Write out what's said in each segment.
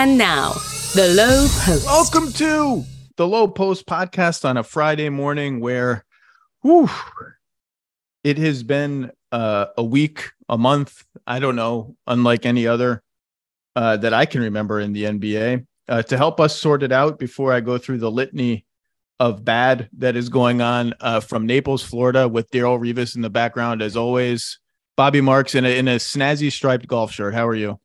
And now, The Low Post. Welcome to The Low Post podcast on a Friday morning where it has been a week, a month, I don't know, unlike any other that I can remember in the NBA. To help us sort it out before I go through the litany of bad that is going on from Naples, Florida, with Daryl Revis in the background, as always, Bobby Marks in a snazzy striped golf shirt. How are you?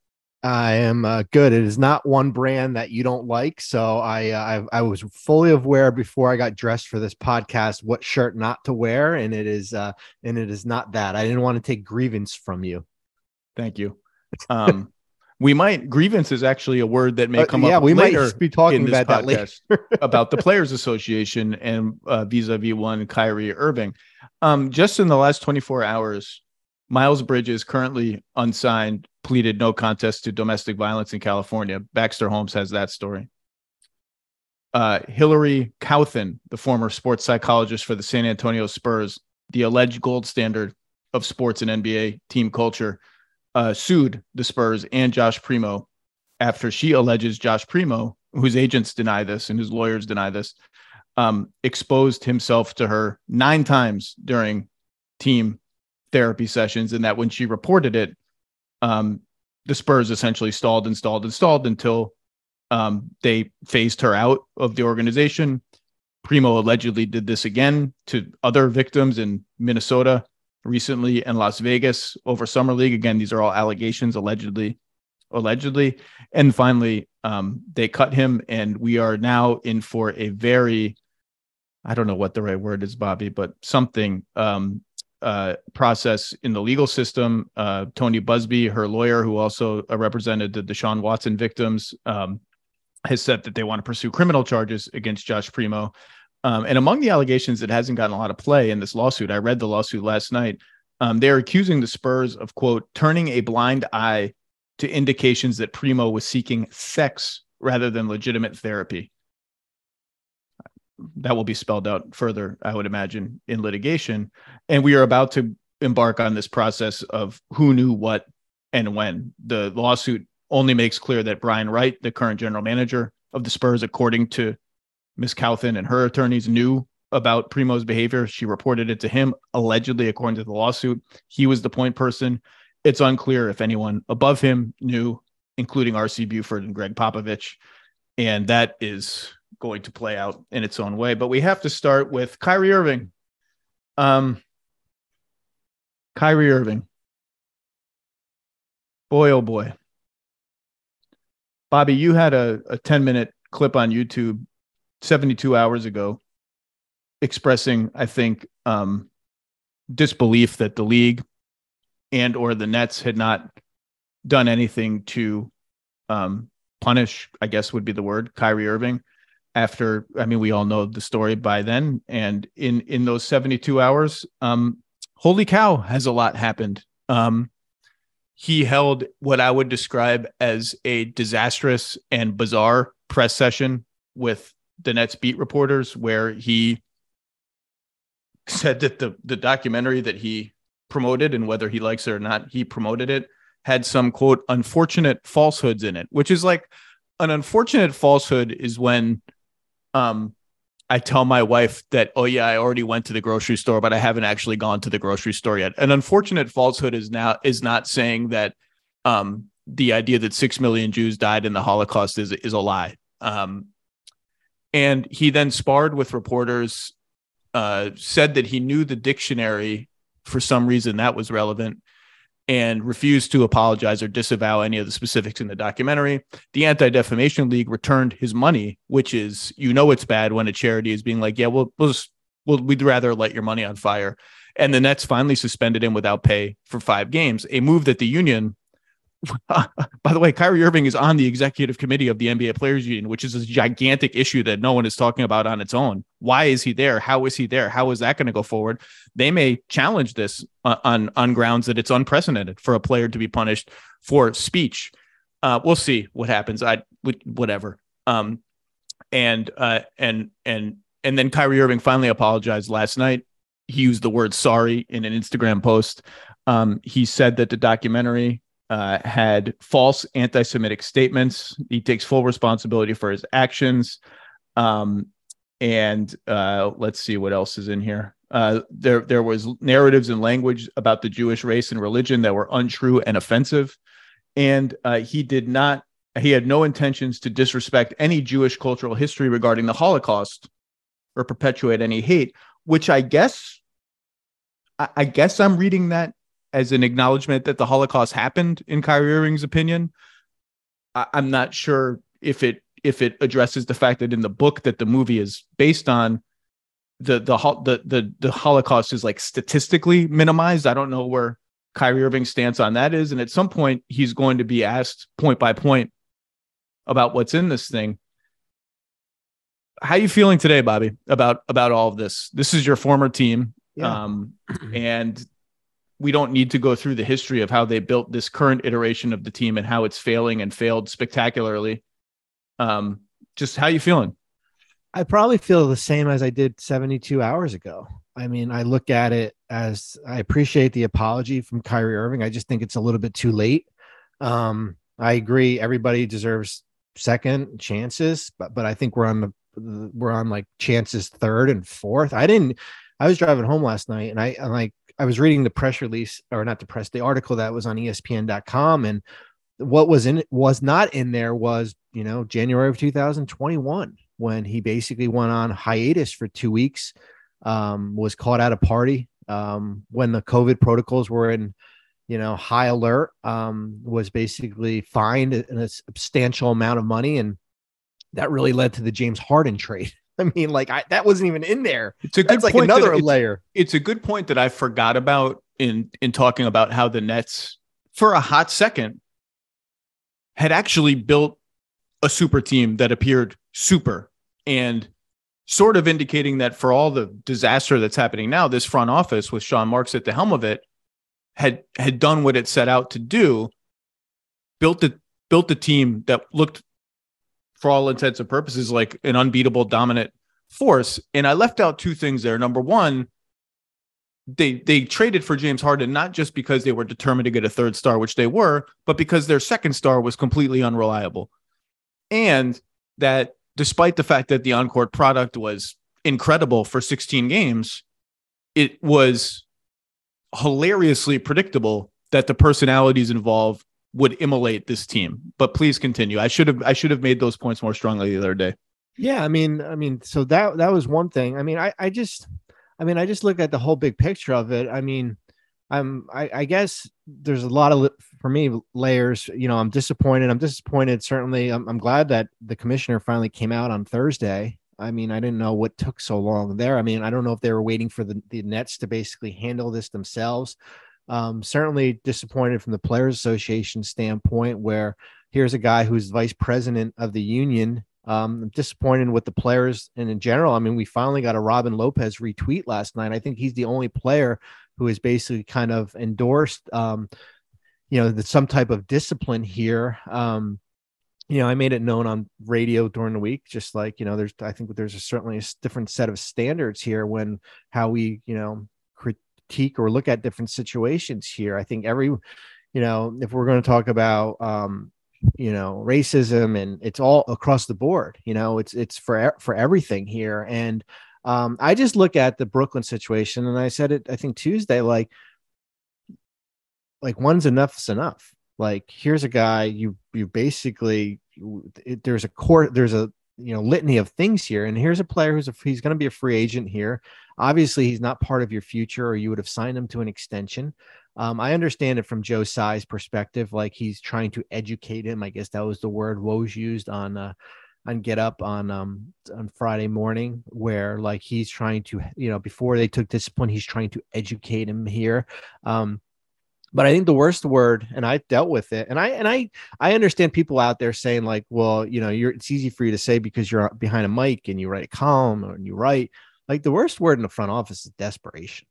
I am good. It is not one brand that you don't like. So I was fully aware before I got dressed for this podcast what shirt not to wear, and it is not that. I didn't want to take grievance from you. Thank you. We might — grievance is actually a word that may come up. We might be talking about that later. About the Players Association and vis-a-vis one Kyrie Irving. Just in the last 24 hours, Miles Bridges, currently unsigned, pleaded no contest to domestic violence in California. Baxter Holmes has that story. Hillary Cauthen, the former sports psychologist for the San Antonio Spurs, the alleged gold standard of sports and NBA team culture, sued the Spurs and Josh Primo after she alleges Josh Primo, whose agents deny this and whose lawyers deny this, exposed himself to her 9 times during team therapy sessions, and that when she reported it, the Spurs essentially stalled until they phased her out of the organization. Primo allegedly did this again to other victims in Minnesota recently and Las Vegas over summer league. Again, these are all allegations, allegedly. And finally, they cut him, and we are now in for a very — I don't know what the right word is, Bobby, but something — process in the legal system. Tony Buzbee, her lawyer, who also represented the Deshaun Watson victims, has said that they want to pursue criminal charges against Josh Primo. And among the allegations that hasn't gotten a lot of play in this lawsuit — I read the lawsuit last night — they're accusing the Spurs of, quote, turning a blind eye to indications that Primo was seeking sex rather than legitimate therapy. That will be spelled out further, I would imagine, in litigation. And we are about to embark on this process of who knew what and when. The lawsuit only makes clear that Brian Wright, the current general manager of the Spurs, according to Ms. Cauthen and her attorneys, knew about Primo's behavior. She reported it to him, allegedly, according to the lawsuit. He was the point person. It's unclear if anyone above him knew, including R.C. Buford and Greg Popovich. And that is going to play out in its own way. But we have to start with Kyrie Irving. Kyrie Irving. Boy, oh boy. Bobby, you had a 10-minute clip on YouTube 72 hours ago expressing, I think, disbelief that the league and or the Nets had not done anything to punish, I guess would be the word, Kyrie Irving. After, I mean, we all know the story by then. And in those 72 hours, holy cow, has a lot happened. He held what I would describe as a disastrous and bizarre press session with the Nets beat reporters, where he said that the documentary that he promoted, and whether he likes it or not, he promoted it, had some, quote, unfortunate falsehoods in it, which is like — an unfortunate falsehood is when I tell my wife that, oh yeah, I already went to the grocery store, but I haven't actually gone to the grocery store yet. An unfortunate falsehood is not saying that the idea that 6 million Jews died in the Holocaust is a lie. And he then sparred with reporters, said that he knew the dictionary for some reason that was relevant, and refused to apologize or disavow any of the specifics in the documentary. The Anti-Defamation League returned his money, which is, you know, it's bad when a charity is being like, yeah, we'd rather light your money on fire. And the Nets finally suspended him without pay for 5 games, a move that the union — by the way, Kyrie Irving is on the executive committee of the NBA Players Union, which is a gigantic issue that no one is talking about on its own. Why is he there? How is he there? How is that going to go forward? They may challenge this on grounds that it's unprecedented for a player to be punished for speech. We'll see what happens. Whatever. And then Kyrie Irving finally apologized last night. He used the word sorry in an Instagram post. He said that the documentary had false anti-Semitic statements. He takes full responsibility for his actions. And let's see what else is in here. There was narratives and language about the Jewish race and religion that were untrue and offensive. And he had no intentions to disrespect any Jewish cultural history regarding the Holocaust or perpetuate any hate, which I guess I'm reading that as an acknowledgement that the Holocaust happened, in Kyrie Irving's opinion. I'm not sure if it addresses the fact that in the book that the movie is based on, the Holocaust is like statistically minimized. I don't know where Kyrie Irving's stance on that is. And at some point he's going to be asked point by point about what's in this thing. How are you feeling today, Bobby, about all of this? This is your former team. Yeah. And we don't need to go through the history of how they built this current iteration of the team and how it's failing and failed spectacularly. Just how you feeling? I probably feel the same as I did 72 hours ago. I mean, I look at it as, I appreciate the apology from Kyrie Irving. I just think it's a little bit too late. I agree. Everybody deserves second chances, but I think we're on like chances third and fourth. I was driving home last night and I was reading the press release, or not the press, the article that was on ESPN.com, and what was in it, was not in there was, you know, January of 2021, when he basically went on hiatus for 2 weeks, was caught at a party when the COVID protocols were in, you know, high alert, was basically fined a substantial amount of money. And that really led to the James Harden trade. I mean, like that wasn't even in there. It's a good That's like point another that, layer. It's a good point that I forgot about in talking about how the Nets for a hot second had actually built a super team that appeared super, and sort of indicating that for all the disaster that's happening now, this front office with Sean Marks at the helm of it had done what it set out to do, built a team that looked, for all intents and purposes, like an unbeatable dominant force. And I left out two things there. Number one, they traded for James Harden, not just because they were determined to get a third star, which they were, but because their second star was completely unreliable. And that despite the fact that the on-court product was incredible for 16 games, it was hilariously predictable that the personalities involved would immolate this team. But please continue. I should have made those points more strongly the other day. Yeah, I mean, so that was one thing. I mean, I just look at the whole big picture of it. I mean, I guess there's a lot of, for me, layers. You know, I'm disappointed. Certainly, I'm glad that the commissioner finally came out on Thursday. I mean, I didn't know what took so long there. I mean, I don't know if they were waiting for the Nets to basically handle this themselves. Certainly disappointed from the Players Association standpoint, where here's a guy who's vice president of the union. I'm disappointed with the players and in general. I mean, we finally got a Robin Lopez retweet last night. I think he's the only player who has basically kind of endorsed, you know, some type of discipline here. You know, I made it known on radio during the week, just like, you know, I think there's certainly a different set of standards here when how we, you know, or look at different situations here. I think every, you know, if we're going to talk about, you know, racism, and it's all across the board, you know, it's for everything here. And I just look at the Brooklyn situation, and I said it, I think Tuesday, like one's enough's enough. Like, here's a guy, you basically, there's a you know, litany of things here. And here's a player he's going to be a free agent here. Obviously he's not part of your future, or you would have signed him to an extension. I understand it from Joe Tsai's perspective, like he's trying to educate him. I guess that was the word Woj used on Get Up on Friday morning, where like he's trying to, you know, before they took discipline, he's trying to educate him here. But I think the worst word, and I dealt with it, and I understand people out there saying like, well, you know, it's easy for you to say because you're behind a mic and you write a column and you write. Like, the worst word in the front office is desperation.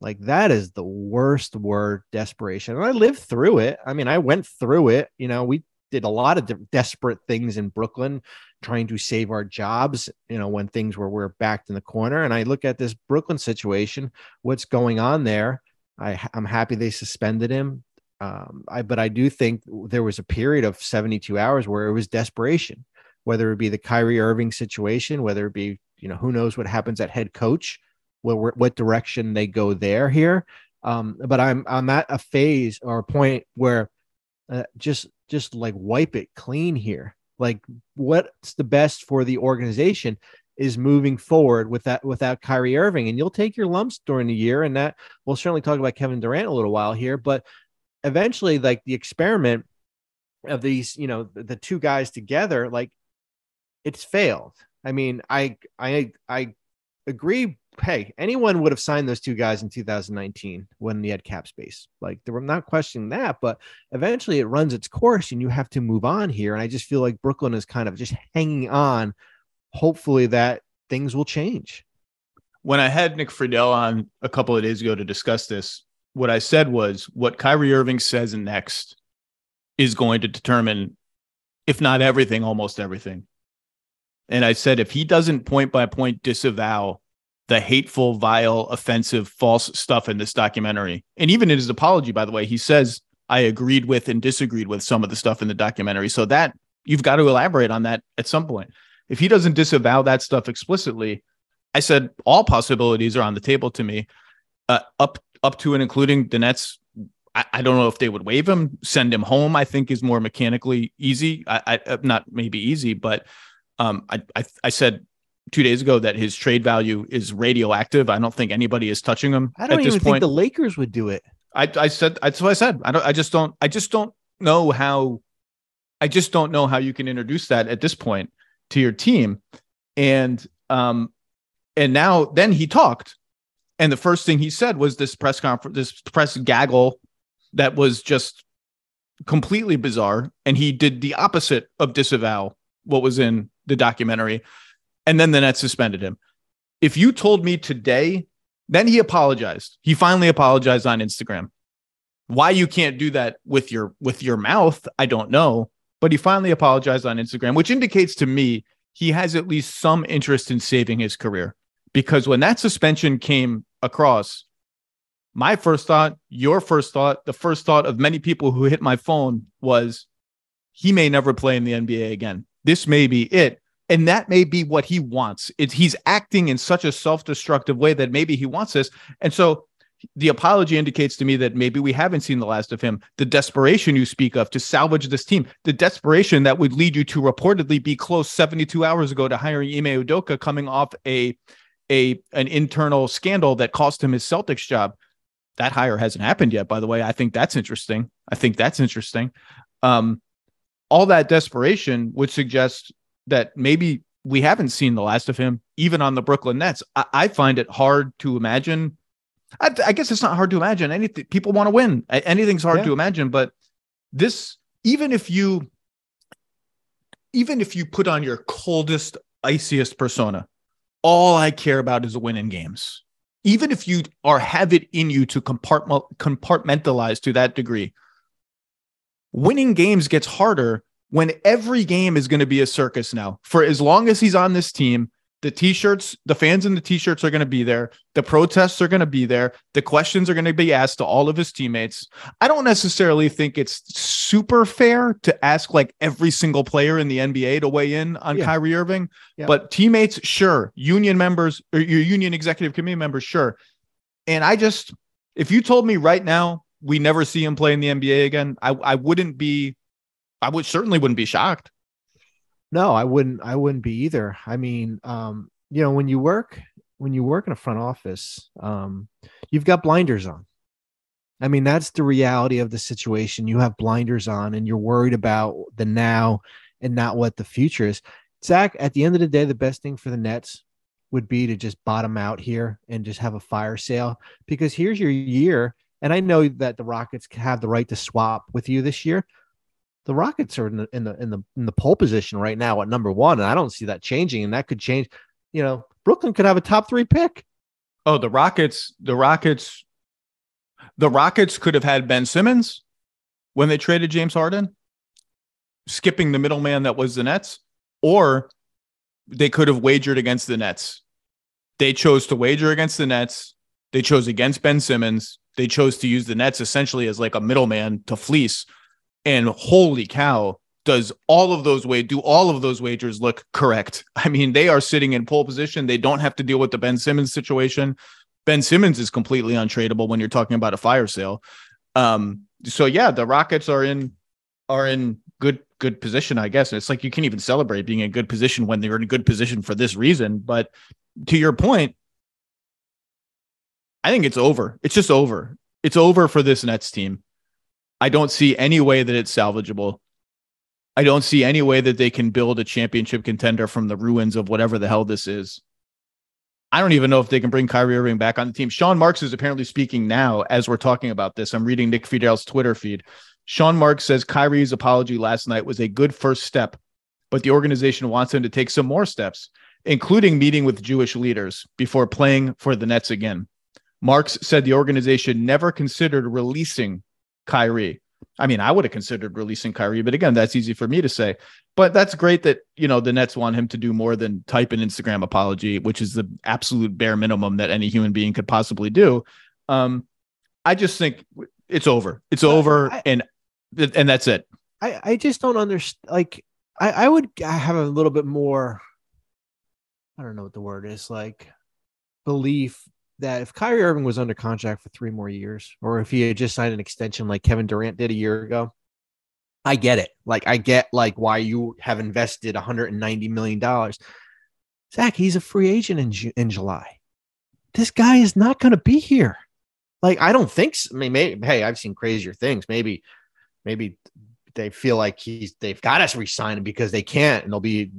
Like, that is the worst word, desperation. And I lived through it. I mean, I went through it. You know, we did a lot of desperate things in Brooklyn, trying to save our jobs, you know, when things were backed in the corner. And I look at this Brooklyn situation, what's going on there. I'm happy they suspended him. But I do think there was a period of 72 hours where it was desperation, whether it be the Kyrie Irving situation, whether it be, you know, who knows what happens at head coach, what direction they go there here. But I'm at a phase or a point where just like wipe it clean here. Like what's the best for the organization is moving forward with that, without Kyrie Irving, and you'll take your lumps during the year. And that we'll certainly talk about Kevin Durant a little while here, but eventually, like the experiment of these, you know, the two guys together, like it's failed. I mean, I agree. Hey, anyone would have signed those two guys in 2019 when they had cap space. Like, they were not questioning that, but eventually it runs its course and you have to move on here. And I just feel like Brooklyn is kind of just hanging on. Hopefully that things will change. When I had Nick Friedel on a couple of days ago to discuss this, what I said was what Kyrie Irving says next is going to determine, if not everything, almost everything. And I said, if he doesn't point by point disavow the hateful, vile, offensive, false stuff in this documentary. And even in his apology, by the way, he says, I agreed with and disagreed with some of the stuff in the documentary. So that you've got to elaborate on that at some point. If he doesn't disavow that stuff explicitly, I said all possibilities are on the table to me, up to and including the Nets. I don't know if they would waive him, send him home, I think is more mechanically easy. I not maybe easy, but I said 2 days ago that his trade value is radioactive. I don't think anybody is touching him. I don't even think the Lakers would do it. That's what I said. I just don't know how you can introduce that at this point to your team. And now then he talked, and the first thing he said was this press conference, this press gaggle that was just completely bizarre. And he did the opposite of disavow what was in the documentary. And then the Nets suspended him. If you told me today, then he apologized. He finally apologized on Instagram. Why you can't do that with your mouth, I don't know. But he finally apologized on Instagram, which indicates to me he has at least some interest in saving his career. Because when that suspension came across, my first thought, your first thought, the first thought of many people who hit my phone was, he may never play in the NBA again. This may be it. And that may be what he wants. He's acting in such a self-destructive way that maybe he wants this. And so the apology indicates to me that maybe we haven't seen the last of him. The desperation you speak of to salvage this team, the desperation that would lead you to reportedly be close 72 hours ago to hiring Ime Udoka coming off an internal scandal that cost him his Celtics job. That hire hasn't happened yet, by the way. I think that's interesting. All that desperation would suggest that maybe we haven't seen the last of him, even on the Brooklyn Nets. I find it hard to imagine. I guess it's not hard to imagine anything. People want to win. Anything's hard to imagine, but this, even if you put on your coldest, iciest persona, all I care about is winning games. Even if you have it in you to compartmentalize to that degree, winning games gets harder when every game is going to be a circus now. For as long as he's on this team, the T-shirts, the fans in the T-shirts are going to be there. The protests are going to be there. The questions are going to be asked to all of his teammates. I don't necessarily think it's super fair to ask like every single player in the NBA to weigh in on Kyrie Irving, but teammates, sure. Union members or your union executive committee members, sure. And if you told me right now, we never see him play in the NBA again, I certainly wouldn't be shocked. No, I wouldn't be either. I mean, you know, when you work in a front office, you've got blinders on. I mean, that's the reality of the situation. You have blinders on and you're worried about the now and not what the future is. Zach, at the end of the day, the best thing for the Nets would be to just bottom out here and just have a fire sale, because here's your year. And I know that the Rockets have the right to swap with you this year. The Rockets are in the pole position right now at number one, and I don't see that changing. And that could change. You know, Brooklyn could have a top three pick. Oh, the Rockets could have had Ben Simmons when they traded James Harden, skipping the middleman that was the Nets, or they could have wagered against the Nets. They chose to wager against the Nets. They chose against Ben Simmons. they chose to use the Nets essentially as like a middleman to fleece. And holy cow, do all of those wagers look correct? I mean, they are sitting in pole position. They don't have to deal with the Ben Simmons situation. Ben Simmons is completely untradeable when you're talking about a fire sale. So yeah, the Rockets are in good position, I guess. And it's like, you can't even celebrate being in good position when they're in good position for this reason. But to your point, I think it's over. It's just over. It's over for this Nets team. I don't see any way that it's salvageable. I don't see any way that they can build a championship contender from the ruins of whatever the hell this is. I don't even know if they can bring Kyrie Irving back on the team. Sean Marks is apparently speaking now as we're talking about this. I'm reading Nick Fidel's Twitter feed. Sean Marks says Kyrie's apology last night was a good first step, but the organization wants him to take some more steps, including meeting with Jewish leaders before playing for the Nets again. Marks said the organization never considered releasing Kyrie. I mean, I would have considered releasing Kyrie, but again, that's easy for me to say. But that's great that, you know, the Nets want him to do more than type an Instagram apology, which is the absolute bare minimum that any human being could possibly do. I just think it's over. It's over, and that's it. I just don't understand. Like, I would have a little bit more, I don't know what the word is, like belief that if Kyrie Irving was under contract for 3 more years, or if he had just signed an extension like Kevin Durant did a year ago, I get it. Like, I get like why you have invested $190 million. Zach, he's a free agent in July. This guy is not going to be here. Like, I don't think so. I mean, maybe, hey, I've seen crazier things. Maybe they feel like they've got us re-sign him because they can't, and they'll be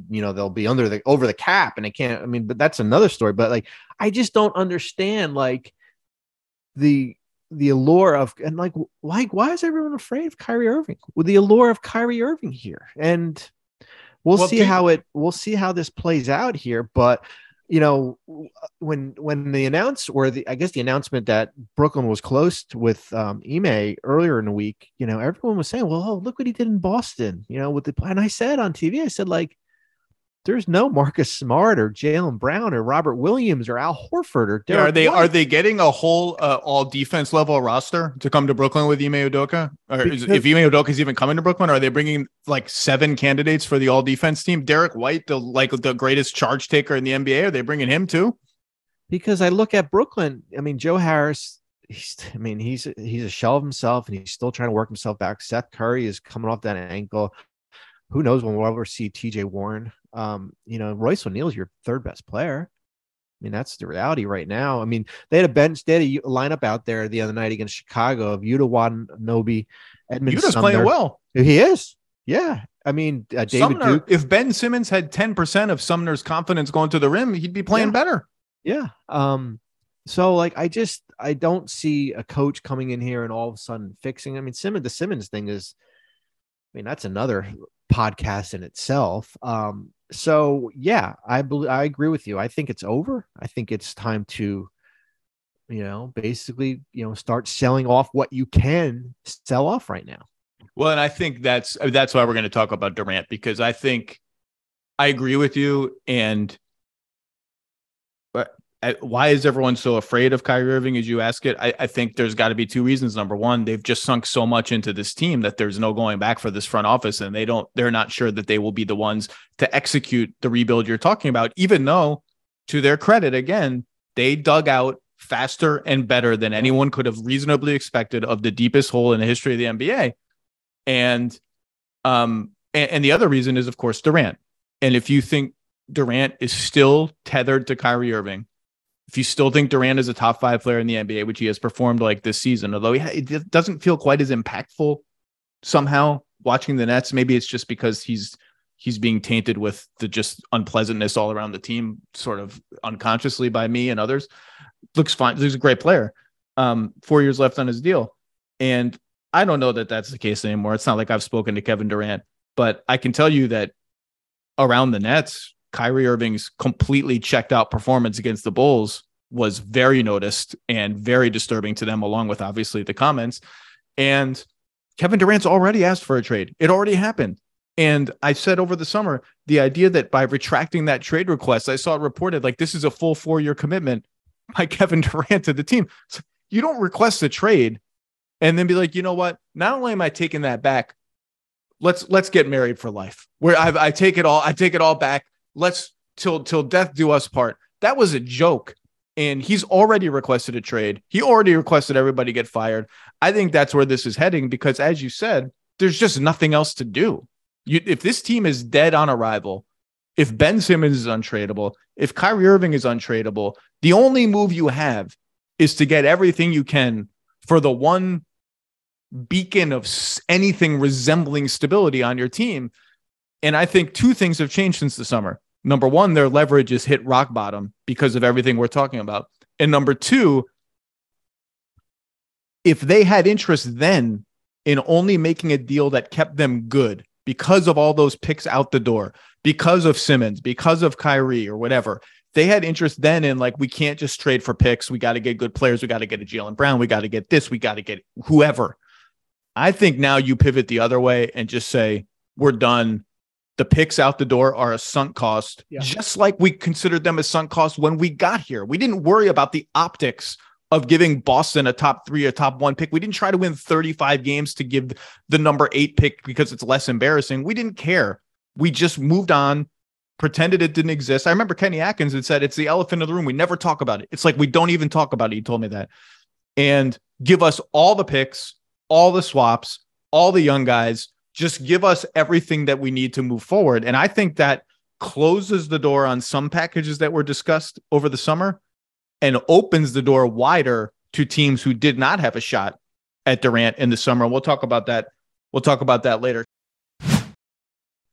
over the cap and they can't. I mean, but that's another story. But like, I just don't understand like the allure of, and like why is everyone afraid of Kyrie Irving? With the allure of Kyrie Irving here, and we'll see how this plays out here. But you know, when they announced, the announcement that Brooklyn was closed with Ime earlier in the week, you know, everyone was saying, well, oh, look what he did in Boston, you know, with the plan. I said on TV, like, there's no Marcus Smart or Jaylen Brown or Robert Williams or Al Horford or Derek White. Are they getting a whole all defense level roster to come to Brooklyn with Ime Udoka? Or if Ime Udoka is even coming to Brooklyn, are they bringing like 7 candidates for the all defense team? Derek White, the greatest charge taker in the NBA, are they bringing him too? Because I look at Brooklyn. I mean, Joe Harris. He's a shell of himself, and he's still trying to work himself back. Seth Curry is coming off that ankle. Who knows when we'll ever see TJ Warren. You know, Royce O'Neal's your 3rd best player. I mean, that's the reality right now. I mean, they had a lineup out there the other night against Chicago of Yuta Watanabe, Edmund Sumner. Yuta's playing well. He is. Yeah. I mean, David Sumner, Duke. If Ben Simmons had 10% of Sumner's confidence going to the rim, he'd be playing better. Yeah. So like, I don't see a coach coming in here and all of a sudden fixing. I mean, the Simmons thing is, that's another podcast in itself. So yeah, I agree with you. I think it's over. I think it's time to, start selling off what you can sell off right now. Well, and I think that's why we're going to talk about Durant, because I think I agree with you. And why is everyone so afraid of Kyrie Irving, as you ask it? I think there's got to be 2 reasons. Number one, they've just sunk so much into this team that there's no going back for this front office, and they're not sure that they will be the ones to execute the rebuild you're talking about, even though, to their credit, again, they dug out faster and better than anyone could have reasonably expected of the deepest hole in the history of the NBA. And the other reason is, of course, Durant. And if you think Durant is still tethered to Kyrie Irving, if you still think Durant is a top 5 player in the NBA, which he has performed like this season, although it doesn't feel quite as impactful somehow watching the Nets, maybe it's just because he's being tainted with the just unpleasantness all around the team, sort of unconsciously by me and others. Looks fine. He's a great player. 4 years left on his deal. And I don't know that that's the case anymore. It's not like I've spoken to Kevin Durant, but I can tell you that around the Nets, Kyrie Irving's completely checked out performance against the Bulls was very noticed and very disturbing to them, along with obviously the comments. And Kevin Durant's already asked for a trade. It already happened. And I said over the summer, the idea that by retracting that trade request, I saw it reported like this is a full 4-year commitment by Kevin Durant to the team. You don't request a trade and then be like, you know what? Not only am I taking that back, let's get married for life. Where I take it all back. Let's till death do us part. That was a joke. And he's already requested a trade. He already requested everybody get fired. I think that's where this is heading because, as you said, there's just nothing else to do. If this team is dead on arrival, if Ben Simmons is untradeable, if Kyrie Irving is untradeable, the only move you have is to get everything you can for the one beacon of anything resembling stability on your team. And I think two things have changed since the summer. Number one, their leverage is hit rock bottom because of everything we're talking about. And number two, if they had interest then in only making a deal that kept them good because of all those picks out the door, because of Simmons, because of Kyrie or whatever, they had interest then in like, we can't just trade for picks. We got to get good players. We got to get a Jaylen Brown. We got to get this. We got to get whoever. I think now you pivot the other way and just say, we're done. The picks out the door are a sunk cost, just like we considered them a sunk cost when we got here. We didn't worry about the optics of giving Boston a top three or top one pick. We didn't try to win 35 games to give the number 8 pick because it's less embarrassing. We didn't care. We just moved on, pretended it didn't exist. I remember Kenny Atkins had said, it's the elephant in the room. We never talk about it. It's like, we don't even talk about it. He told me that. And give us all the picks, all the swaps, all the young guys. Just give us everything that we need to move forward. And I think that closes the door on some packages that were discussed over the summer and opens the door wider to teams who did not have a shot at Durant in the summer. We'll talk about that. We'll talk about that later.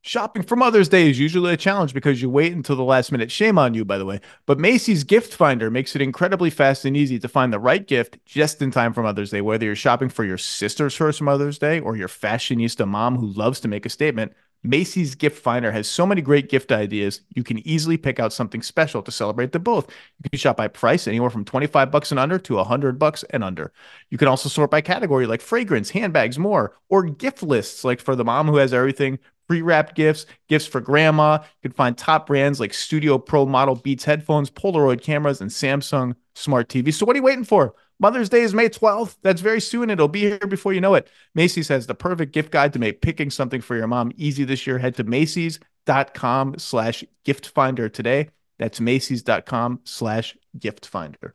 Shopping for Mother's Day is usually a challenge because you wait until the last minute. Shame on you, by the way. But Macy's Gift Finder makes it incredibly fast and easy to find the right gift just in time for Mother's Day. Whether you're shopping for your sister's first Mother's Day or your fashionista mom who loves to make a statement, Macy's Gift Finder has so many great gift ideas. You can easily pick out something special to celebrate them both. You can shop by price, anywhere from $25 and under to $100 and under. You can also sort by category like fragrance, handbags, more, or gift lists like for the mom who has everything. Pre-wrapped gifts, gifts for grandma. You can find top brands like Studio Pro Model Beats headphones, Polaroid cameras, and Samsung Smart TV. So what are you waiting for? Mother's Day is May 12th. That's very soon. It'll be here before you know it. Macy's has the perfect gift guide to make picking something for your mom easy this year. Head to Macy's.com/gift finder today. That's Macy's.com/gift finder.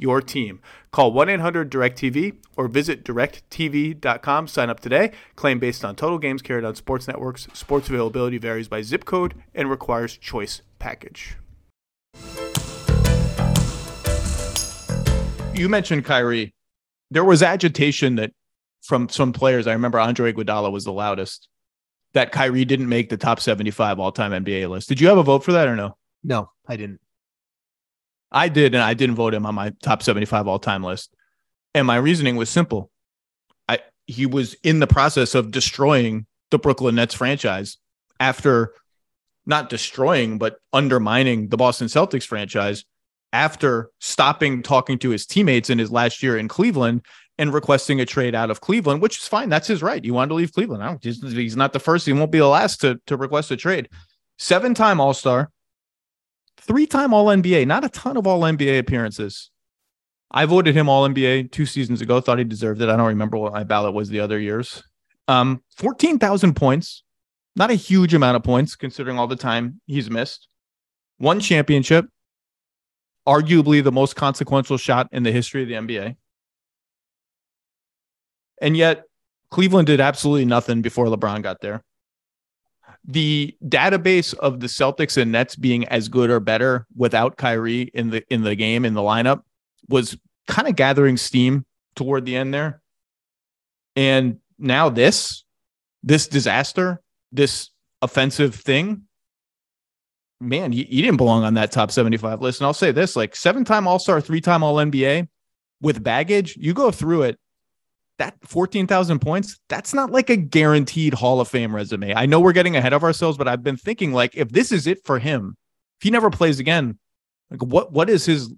your team. Call 1-800-DIRECTV or visit directtv.com. Sign up today. Claim based on total games carried on sports networks. Sports availability varies by zip code and requires choice package. You mentioned Kyrie. There was agitation that from some players, I remember Andre Iguodala was the loudest, that Kyrie didn't make the top 75 all-time NBA list. Did you have a vote for that or no? No, I didn't. I did, and I didn't vote him on my top 75 all-time list. And my reasoning was simple. He was in the process of destroying the Brooklyn Nets franchise after not destroying, but undermining the Boston Celtics franchise after stopping talking to his teammates in his last year in Cleveland and requesting a trade out of Cleveland, which is fine. That's his right. He wanted to leave Cleveland. He's not the first. He won't be the last to request a trade. 7-time All-Star. 3-time All-NBA, not a ton of All-NBA appearances. I voted him All-NBA 2 seasons ago, thought he deserved it. I don't remember what my ballot was the other years. 14,000 points, not a huge amount of points considering all the time he's missed. 1 championship, arguably the most consequential shot in the history of the NBA. And yet, Cleveland did absolutely nothing before LeBron got there. The database of the Celtics and Nets being as good or better without Kyrie in the game, in the lineup, was kind of gathering steam toward the end there. And now this disaster, this offensive thing, man, he didn't belong on that top 75 list. And I'll say this, like 7-time All-Star, 3-time All-NBA, with baggage, you go through it, that 14,000 points, that's not like a guaranteed Hall of Fame resume. I know we're getting ahead of ourselves, but I've been thinking, like, if this is it for him, if he never plays again, like what is his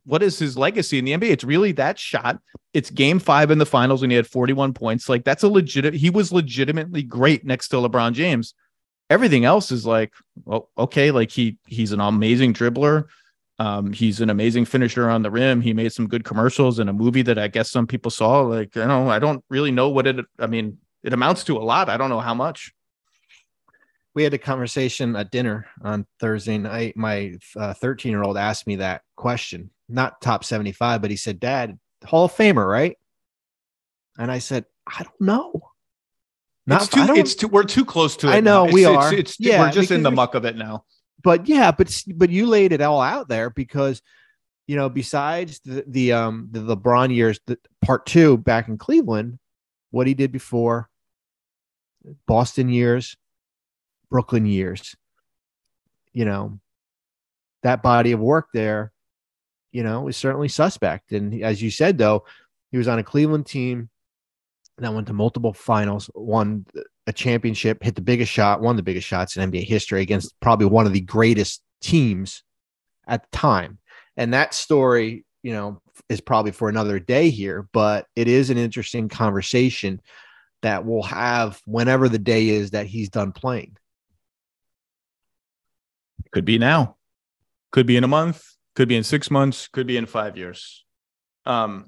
legacy in the NBA? It's really that shot. It's game 5 in the finals when he had 41 points. Like, that's a legit, he was legitimately great next to LeBron James. Everything else is like, well, okay. Like he's an amazing dribbler. He's an amazing finisher on the rim. He made some good commercials in a movie that I guess some people saw. Like, you know, I don't really know what it, I mean, it amounts to a lot. I don't know how much. We had a conversation at dinner on Thursday night. My 13-year-old asked me that question, not top 75, but he said, Dad, Hall of Famer, right? And I said, I don't know. We're too close to it. I know we are. Yeah, we're just in the muck of it now. But yeah, but you laid it all out there because, you know, besides the LeBron years, the part 2 back in Cleveland, what he did before, Boston years, Brooklyn years, you know, that body of work there, you know, is certainly suspect. And as you said, though, he was on a Cleveland team that went to multiple finals, won a championship, hit the biggest shot, one of the biggest shots in NBA history against probably one of the greatest teams at the time. And that story, you know, is probably for another day here, but it is an interesting conversation that we'll have whenever the day is that he's done playing. Could be now, could be in a month, could be in 6 months, could be in 5 years. As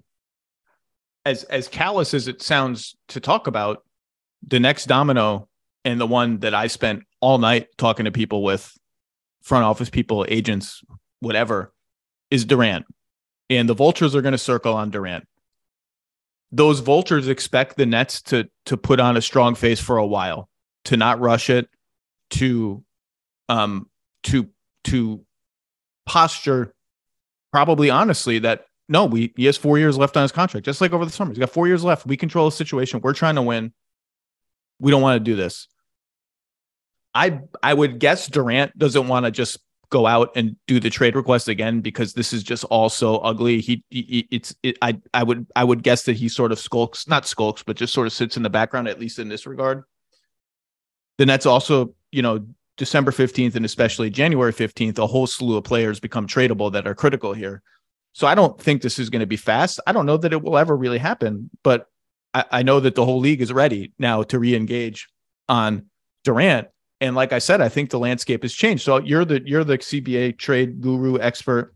callous as it sounds to talk about, the next domino and the one that I spent all night talking to people with, front office people, agents, whatever, is Durant. And the vultures are going to circle on Durant. Those vultures expect the Nets to put on a strong face for a while, to not rush it, to posture probably honestly that, no, he has 4 years left on his contract, just like over the summer. He's got 4 years left. We control the situation. We're trying to win. We don't want to do this. I would guess Durant doesn't want to just go out and do the trade request again because this is just all so ugly. I would guess that he sort of skulks, not skulks, but just sort of sits in the background, at least in this regard. The Nets also, you know, December 15th and especially January 15th, a whole slew of players become tradable that are critical here. So I don't think this is going to be fast. I don't know that it will ever really happen, but I know that the whole league is ready now to re-engage on Durant. And like I said, I think the landscape has changed. So you're the CBA trade guru expert.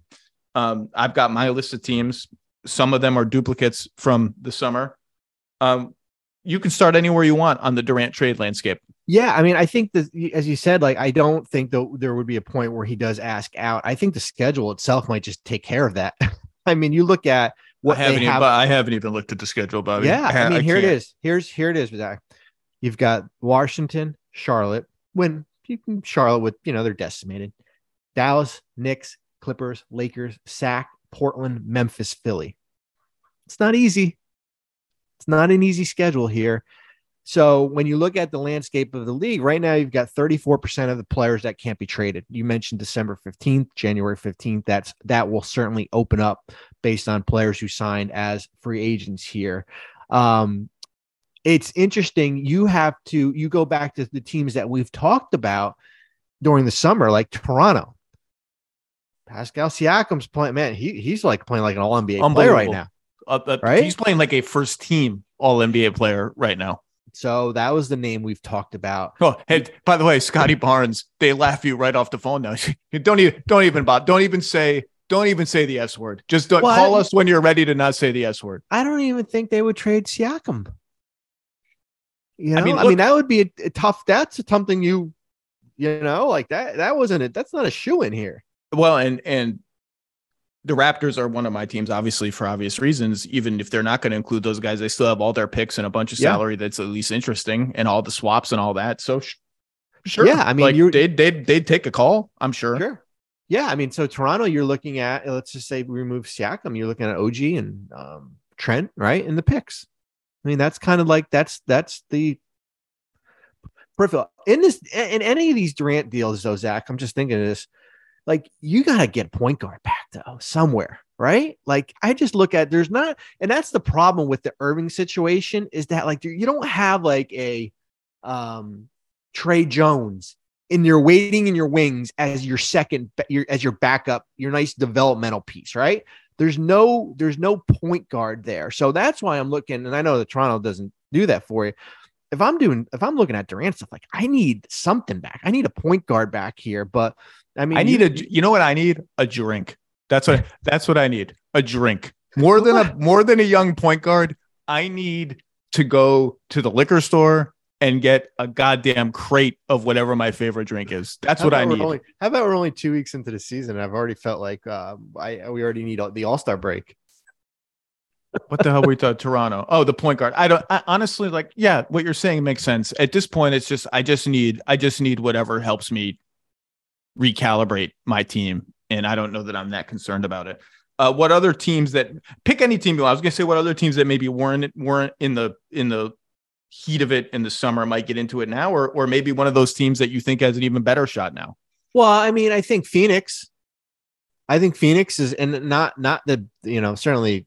I've got my list of teams. Some of them are duplicates from the summer. You can start anywhere you want on the Durant trade landscape. Yeah, I mean, I think that, as you said, like, I don't think that there would be a point where he does ask out. I think the schedule itself might just take care of that. I mean, you look at what I haven't even looked at the schedule, Bobby. Yeah, I mean, here it is. Here it is. You've got Washington, Charlotte. When you can, Charlotte with, you know, they're decimated. Dallas, Knicks, Clippers, Lakers, Sac, Portland, Memphis, Philly. It's not easy. It's not an easy schedule here. So when you look at the landscape of the league right now, you've got 34% of the players that can't be traded. You mentioned December 15th, January 15th. That will certainly open up based on players who signed as free agents here. It's interesting. You go back to the teams that we've talked about during the summer, like Toronto. Pascal Siakam's playing, man, he's like playing like an all-NBA player right now. Right? He's playing like a first-team all-NBA player right now. So that was the name we've talked about. Oh, and by the way, Scotty Barnes, they laugh you right off the phone now. Don't even say the S word. Just don't call us when you're ready to not say the S word. I don't even think they would trade Siakam. You know, I mean, that would be a tough. That's something you know, like that. That wasn't it. That's not a shoe in here. Well, and the Raptors are one of my teams, obviously, for obvious reasons. Even if they're not going to include those guys, they still have all their picks and a bunch of salary that's at least interesting, and all the swaps and all that. So, sure. Yeah, I mean, like, they'd take a call. I'm sure. Sure. Yeah, I mean, so Toronto, you're looking at. Let's just say we remove Siakam. You're looking at OG and Trent, right, and the picks. I mean, that's kind of like that's the peripheral in any of these Durant deals, though, Zach. I'm just thinking of this, like, you got to get point guard back though somewhere. right? Like, I just look at, there's not, and that's the problem with the Irving situation, is that like, you don't have like a Trey Jones in your waiting in your wings as your second, as your backup, your nice developmental piece, right? There's no point guard there. So that's why I'm looking, and I know that Toronto doesn't do that for you. If I'm looking at Durant stuff, like, I need something back. I need a point guard back here, but I mean, you know what I need? A drink. That's what I need. A drink. More than a young point guard, I need to go to the liquor store and get a goddamn crate of whatever my favorite drink is. That's what I need. How about we're only 2 weeks into the season and I've already felt like we already need the All-Star break. What the hell were we talking? Toronto. Oh, the point guard. I honestly, like, yeah, what you're saying makes sense. At this point, it's just, I just need whatever helps me recalibrate my team. And I don't know that I'm that concerned about it. What other teams that pick any team? I was going to say what other teams that maybe weren't in the heat of it in the summer might get into it now, or maybe one of those teams that you think has an even better shot now. Well, I mean, I think Phoenix is, and not the, you know, certainly,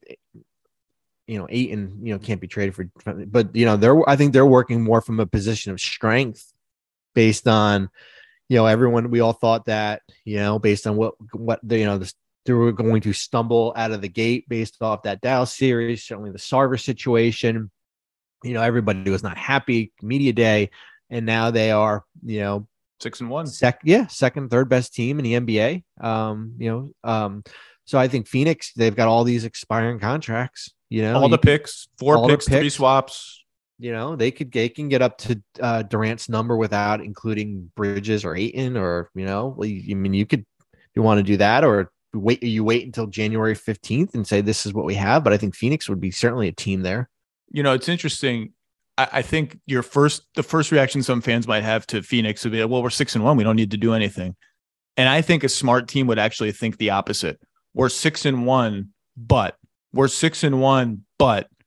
you know, Ayton, you know, can't be traded for, but you know, I think they're working more from a position of strength based on, you know, everyone, we all thought that, you know, based on what they, you know, they were going to stumble out of the gate based off that Dallas series, certainly the Sarver situation. You know, everybody was not happy media day, and now they are, you know, 6-1, second, third best team in the NBA. So I think Phoenix, they've got all these expiring contracts, you know, all the picks, 4 picks, 3 swaps. You know, they can get up to Durant's number without including Bridges or Ayton, or, you know, I mean, you could, if you want to do that, or wait until January 15th and say, this is what we have. But I think Phoenix would be certainly a team there. You know, it's interesting. I think the first reaction some fans might have to Phoenix would be, well, we're 6-1. We don't need to do anything. And I think a smart team would actually think the opposite. We're six and one, but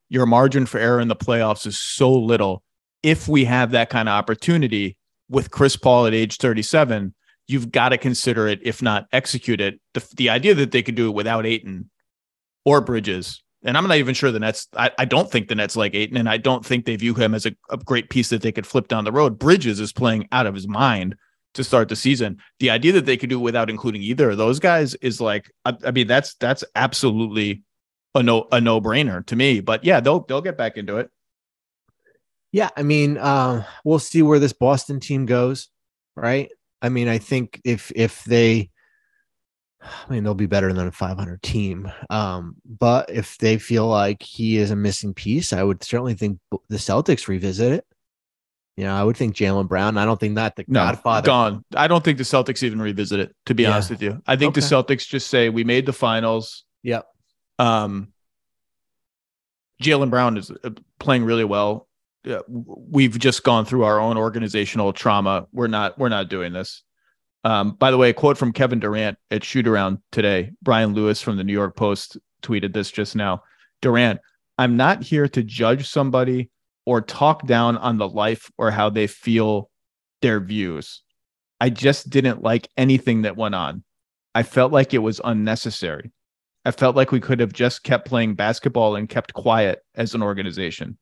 your margin for error in the playoffs is so little. If we have that kind of opportunity with Chris Paul at age 37, you've got to consider it, if not execute it. The idea that they could do it without Ayton or Bridges, and I'm not even sure the Nets, I don't think the Nets like Ayton, and I don't think they view him as a great piece that they could flip down the road. Bridges is playing out of his mind to start the season. The idea that they could do it without including either of those guys is like, I mean, that's absolutely a no-brainer to me. But yeah, they'll get back into it. Yeah, I mean, we'll see where this Boston team goes, right? I mean, I think if they'll be better than a 500 team. But if they feel like he is a missing piece, I would certainly think the Celtics revisit it. You know, I would think Jaylen Brown. I don't think that the Godfather gone. I don't think the Celtics even revisit it, to be honest with you. I think the Celtics just say, we made the finals. Yep. Jaylen Brown is playing really well. We've just gone through our own organizational trauma. We're not doing this. By the way, a quote from Kevin Durant at shoot around today. Brian Lewis from the New York Post tweeted this just now. Durant, I'm not here to judge somebody or talk down on the life or how they feel their views. I just didn't like anything that went on. I felt like it was unnecessary. I felt like we could have just kept playing basketball and kept quiet as an organization.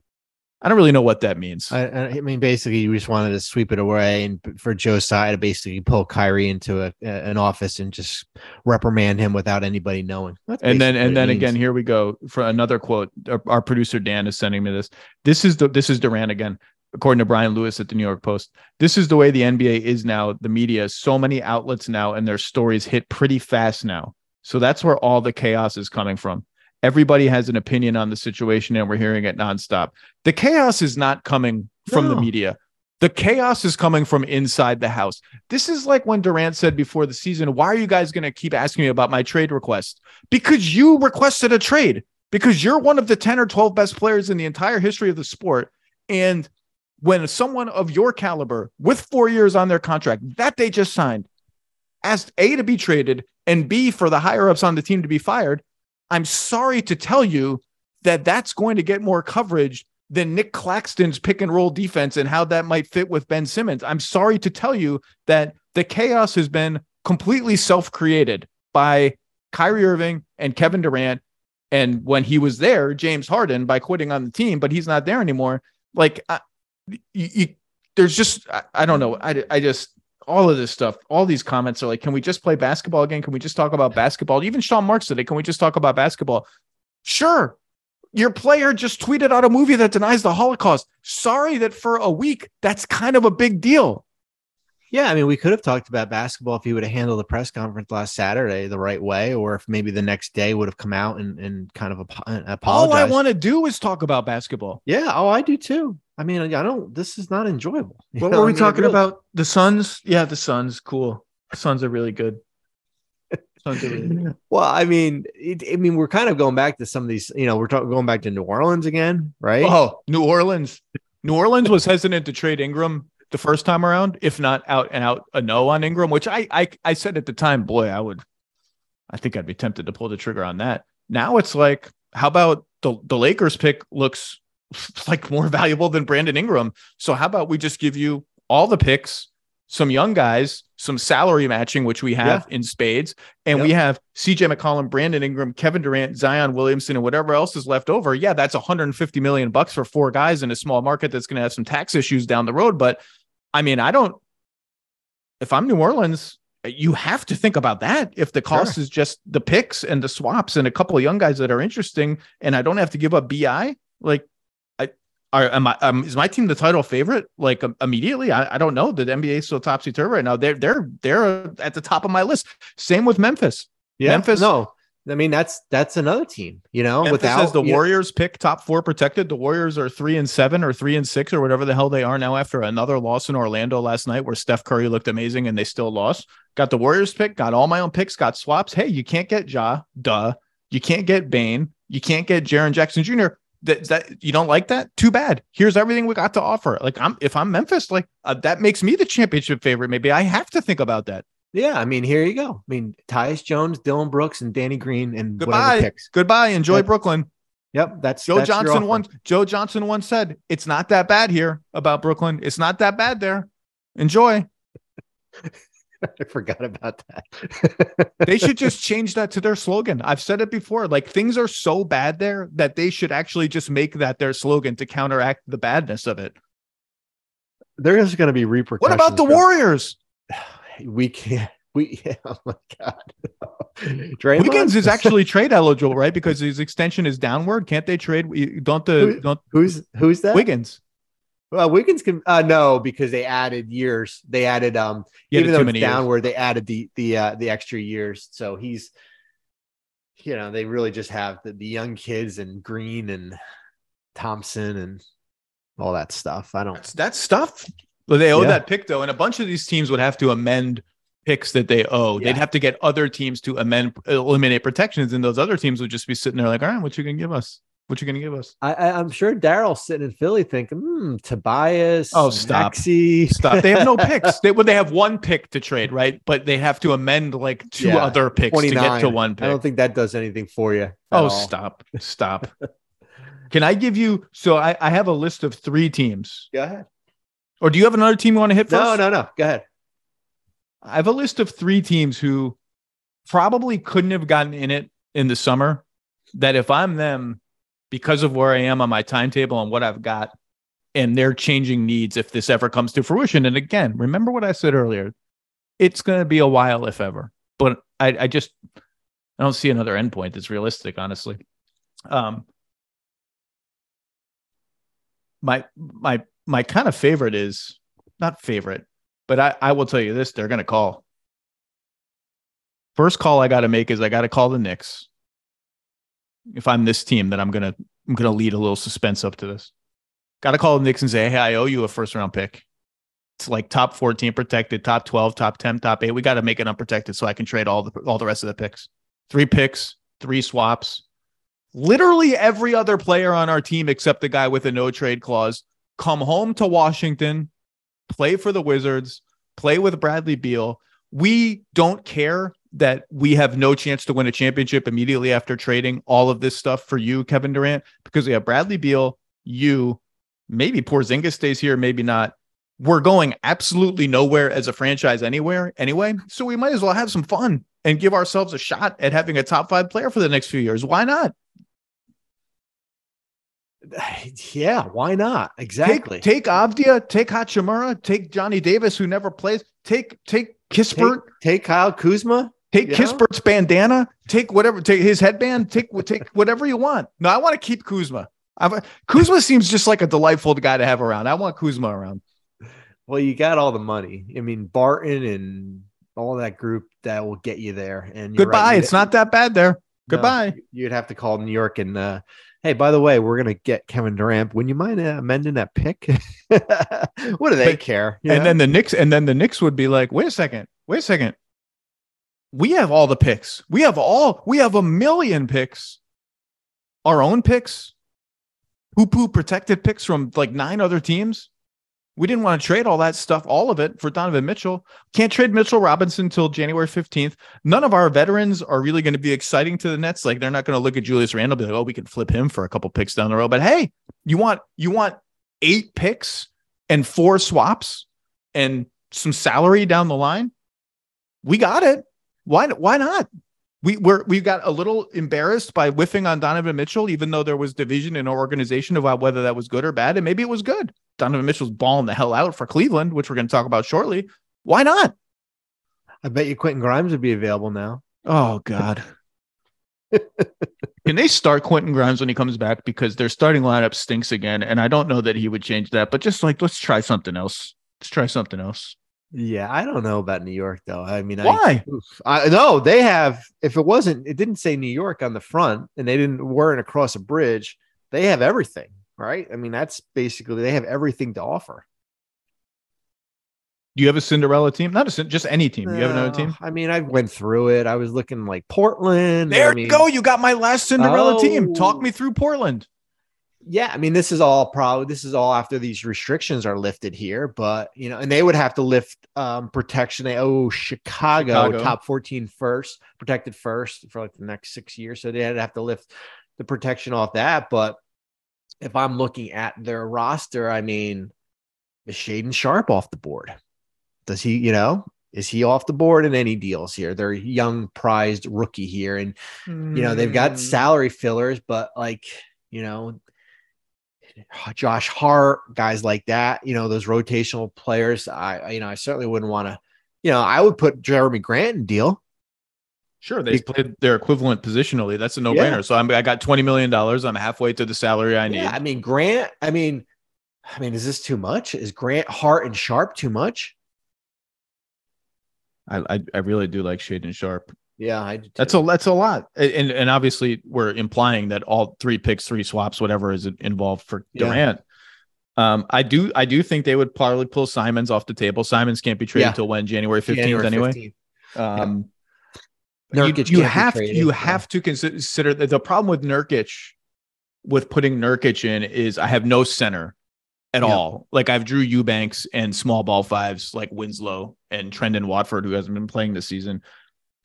I don't really know what that means. I mean, basically, you just wanted to sweep it away, and for Josiah to basically pull Kyrie into an office and just reprimand him without anybody knowing. And then again, here we go for another quote. Our producer Dan is sending me this. This is Durant again, according to Brian Lewis at the New York Post. This is the way the NBA is now. The media, so many outlets now, and their stories hit pretty fast now. So that's where all the chaos is coming from. Everybody has an opinion on the situation, and we're hearing it nonstop. The chaos is not coming from the media. The chaos is coming from inside the house. This is like when Durant said before the season, why are you guys going to keep asking me about my trade request? Because you requested a trade, because you're one of the 10 or 12 best players in the entire history of the sport. And when someone of your caliber with 4 years on their contract that they just signed asked A to be traded and B for the higher ups on the team to be fired, I'm sorry to tell you that that's going to get more coverage than Nick Claxton's pick and roll defense and how that might fit with Ben Simmons. I'm sorry to tell you that the chaos has been completely self-created by Kyrie Irving and Kevin Durant, and when he was there, James Harden, by quitting on the team, but he's not there anymore. Like, I don't know. All of this stuff, all these comments are like, can we just play basketball again? Can we just talk about basketball? Even Sean Marks today, can we just talk about basketball? Sure. Your player just tweeted out a movie that denies the Holocaust. Sorry that for a week, that's kind of a big deal. Yeah, I mean, we could have talked about basketball if he would have handled the press conference last Saturday the right way, or if maybe the next day would have come out and kind of apologized. All I want to do is talk about basketball. Yeah, oh, I do too. I mean, I don't. This is not enjoyable. What were we talking about? The Suns? Yeah, the Suns. Cool. The Suns are really good. Well, I mean, we're kind of going back to some of these. You know, we're going back to New Orleans again, right? Oh, New Orleans. New Orleans was hesitant to trade Ingram the first time around, if not out and out a no on Ingram, which I said at the time, boy, I think I'd be tempted to pull the trigger on that. Now it's like, how about the Lakers pick looks like more valuable than Brandon Ingram. So how about we just give you all the picks, some young guys, some salary matching, which we have in spades. And we have CJ McCollum, Brandon Ingram, Kevin Durant, Zion Williamson, and whatever else is left over. Yeah. That's $150 million for four guys in a small market. That's going to have some tax issues down the road. But I mean, if I'm New Orleans, you have to think about that. If the cost is just the picks and the swaps and a couple of young guys that are interesting, and I don't have to give up BI, like, is my team the title favorite? Like immediately? I don't know. The NBA is still topsy-turvy right now. They're at the top of my list. Same with Memphis. Yeah, Memphis. No, I mean, that's another team, you know, Memphis says the Warriors pick top four protected. The Warriors are 3-7 or 3-6 or whatever the hell they are now after another loss in Orlando last night where Steph Curry looked amazing and they still lost. Got the Warriors pick, got all my own picks, got swaps. Hey, you can't get Ja, duh. You can't get Bane. You can't get Jaren Jackson Jr. That you don't like that? Too bad. Here's everything we got to offer. Like if I'm Memphis, like that makes me the championship favorite. Maybe I have to think about that. Yeah, I mean, here you go. I mean, Tyus Jones, Dylan Brooks, and Danny Green, and goodbye. Enjoy Brooklyn. Yep, that's Joe Johnson. Joe Johnson once said, "It's not that bad here about Brooklyn. It's not that bad there. Enjoy." I forgot about that. They should just change that to their slogan. I've said it before. Like, things are so bad there that they should actually just make that their slogan to counteract the badness of it. There is going to be repercussions. What about the Warriors? Oh my God. Wiggins is actually trade eligible, right? Because his extension is downward. Can't they trade? Who's that? Wiggins. Well, Wiggins can no, because they added years. They added even though it's downward, they added the extra years. So he's, you know, they really just have the young kids and Green and Thompson and all that stuff. That's stuff. Well, they owe that pick though, and a bunch of these teams would have to amend picks that they owe. Yeah. They'd have to get other teams to eliminate protections, and those other teams would just be sitting there like, all right, what you can give us? What you gonna give us? I'm sure Daryl's sitting in Philly thinking, Tobias. Oh, stop! Maxie. Stop! They have no picks. They have one pick to trade, right? But they have to amend like two other picks 29. To get to one pick. I don't think that does anything for you. Oh, all. Stop! Can I give you? So I have a list of three teams. Go ahead. Or do you have another team you want to hit first? No. Go ahead. I have a list of three teams who probably couldn't have gotten in it in the summer. That if I'm them, because of where I am on my timetable and what I've got, and they're changing needs if this ever comes to fruition. And again, remember what I said earlier, it's going to be a while, if ever, but I don't see another endpoint that's realistic, honestly. My kind of favorite is not favorite, but I will tell you this, they're going to call. First call I got to make is I got to call the Knicks. If I'm this team, that I'm gonna lead a little suspense up to this. Got to call the Knicks and say, hey, I owe you a first round pick. It's like top 14 protected, top 12, top 10, top 8. We got to make it unprotected so I can trade all the rest of the picks. 3 picks, 3 swaps. Literally every other player on our team except the guy with a no trade clause. Come home to Washington, play for the Wizards, play with Bradley Beal. We don't care that we have no chance to win a championship immediately after trading all of this stuff for you, Kevin Durant, because we have Bradley Beal, you, maybe Porzingis stays here, maybe not. We're going absolutely nowhere as a franchise anyway. So we might as well have some fun. and give ourselves a shot at having a top five player for the next few years. Why not? Yeah, why not? Exactly. Take Avdija, take Hachimura, take Johnny Davis, who never plays. Take Kispert. Take Kyle Kuzma. Take Kispert's bandana. Take whatever. Take his headband. Take whatever you want. No, I want to keep Kuzma. Kuzma seems just like a delightful guy to have around. I want Kuzma around. Well, you got all the money. I mean, Barton and all that group that will get you there. And goodbye. Right, it's not that bad there. Goodbye. You'd have to call New York and, hey, by the way, we're going to get Kevin Durant. Wouldn't you mind amending that pick? What do they care? You know? Then the Knicks would be like, wait a second. We have all the picks. We have 1 million picks, our own picks, poo-poo protected picks from like 9 other teams. We didn't want to trade all that stuff, all of it, for Donovan Mitchell. Can't trade Mitchell Robinson until January 15th. None of our veterans are really going to be exciting to the Nets. Like, they're not going to look at Julius Randle and be like, oh, we can flip him for a couple picks down the road. But hey, you want 8 picks and 4 swaps and some salary down the line? We got it. Why not? We got a little embarrassed by whiffing on Donovan Mitchell, even though there was division in our organization about whether that was good or bad. And maybe it was good. Donovan Mitchell's balling the hell out for Cleveland, which we're going to talk about shortly. Why not? I bet you Quentin Grimes would be available now. Oh, God. Can they start Quentin Grimes when he comes back? Because their starting lineup stinks again. And I don't know that he would change that. But just like, let's try something else. Let's try something else. Yeah, I don't know about New York, though. I mean, why? I know they have. If it wasn't, it didn't say New York on the front, and they weren't across a bridge. They have everything, right? I mean, that's basically, they have everything to offer. Do you have a Cinderella team? Not just any team. Do you have another team? I mean, I went through it. I was looking like Portland. There you go. You got my last Cinderella team. Talk me through Portland. Yeah, I mean, this is all after these restrictions are lifted here, but you know, and they would have to lift protection. They owe Chicago top 14 first, protected first for like the next 6 years, so they'd have to lift the protection off that. But if I'm looking at their roster, I mean, is Shaedon Sharpe off the board? Does he, you know? Is he off the board in any deals here? They're a young, prized rookie here, and you know, they've got salary fillers, but like, you know, Josh Hart, guys like that, you know, those rotational players. I certainly wouldn't want to, you know, I would put Jeremy Grant in deal. Sure. They played their equivalent positionally. That's a no brainer. Yeah. So I got $20 million. I'm halfway to the salary I need. Yeah, I mean, Grant, I mean, is this too much? Is Grant, Hart, and Sharp too much? I really do like Shaedon Sharpe. Yeah, I do too. That's a lot, and obviously we're implying that all 3 picks, 3 swaps, whatever is involved for Durant. Yeah. I do think they would probably pull Simons off the table. Simons can't be traded until when January 15th anyway. Nurkic you have to consider that the problem with Nurkic, with putting Nurkic in, is I have no center at all. Like, I've Drew Eubanks and small ball fives like Winslow and Trendon Watford, who hasn't been playing this season.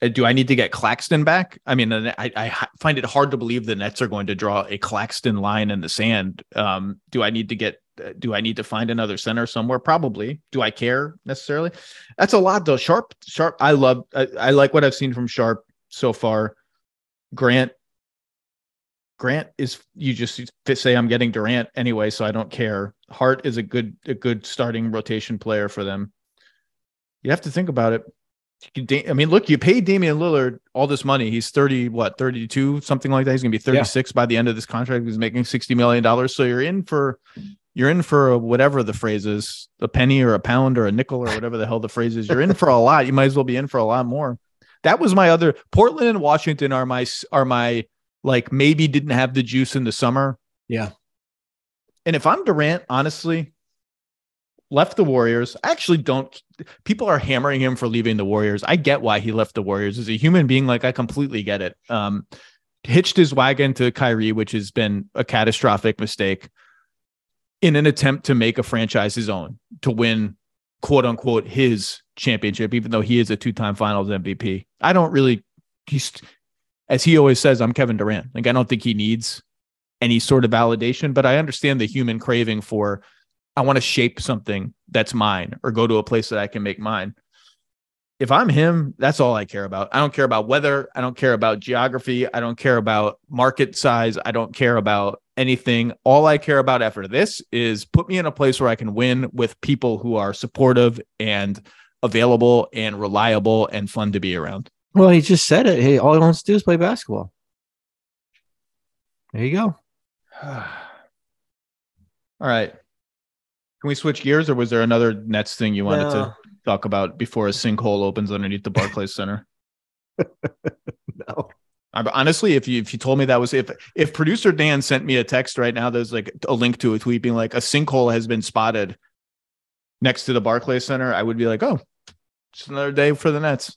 Do I need to get Claxton back? I mean, I find it hard to believe the Nets are going to draw a Claxton line in the sand. Do I need to find another center somewhere? Probably. Do I care necessarily? That's a lot though. Sharp. I like what I've seen from Sharp so far. Grant is, you just say I'm getting Durant anyway, so I don't care. Hart is a good starting rotation player for them. You have to think about it. I mean, look, you paid Damian Lillard all this money. He's 32, something like that. He's going to be 36 by the end of this contract. He's making $60 million. So you're in for a, whatever the phrase is, a penny or a pound or a nickel or whatever the hell the phrase is. You're in for a lot. You might as well be in for a lot more. That was my other. Portland and Washington are my like, maybe didn't have the juice in the summer. Yeah. And if I'm Durant, honestly, left the Warriors. I actually don't. People are hammering him for leaving the Warriors. I get why he left the Warriors. As a human being, like, I completely get it. Hitched his wagon to Kyrie, which has been a catastrophic mistake, in an attempt to make a franchise his own, to win, quote unquote, his championship, even though he is a two-time finals MVP. I don't really, as he always says, I'm Kevin Durant. Like, I don't think he needs any sort of validation, but I understand the human craving for, I want to shape something that's mine, or go to a place that I can make mine. if I'm him, that's all I care about. I don't care about weather. I don't care about geography. I don't care about market size. I don't care about anything. All I care about after this is put me in a place where I can win with people who are supportive and available and reliable and fun to be around. Well, he just said it. Hey, all he wants to do is play basketball. There you go. All right. Can we switch gears, or was there another Nets thing you wanted to talk about before a sinkhole opens underneath the Barclays Center? No. Honestly, if you told me that was if producer Dan sent me a text right now, there's like a link to a tweet being like a sinkhole has been spotted next to the Barclays Center, I would be like, oh, just another day for the Nets.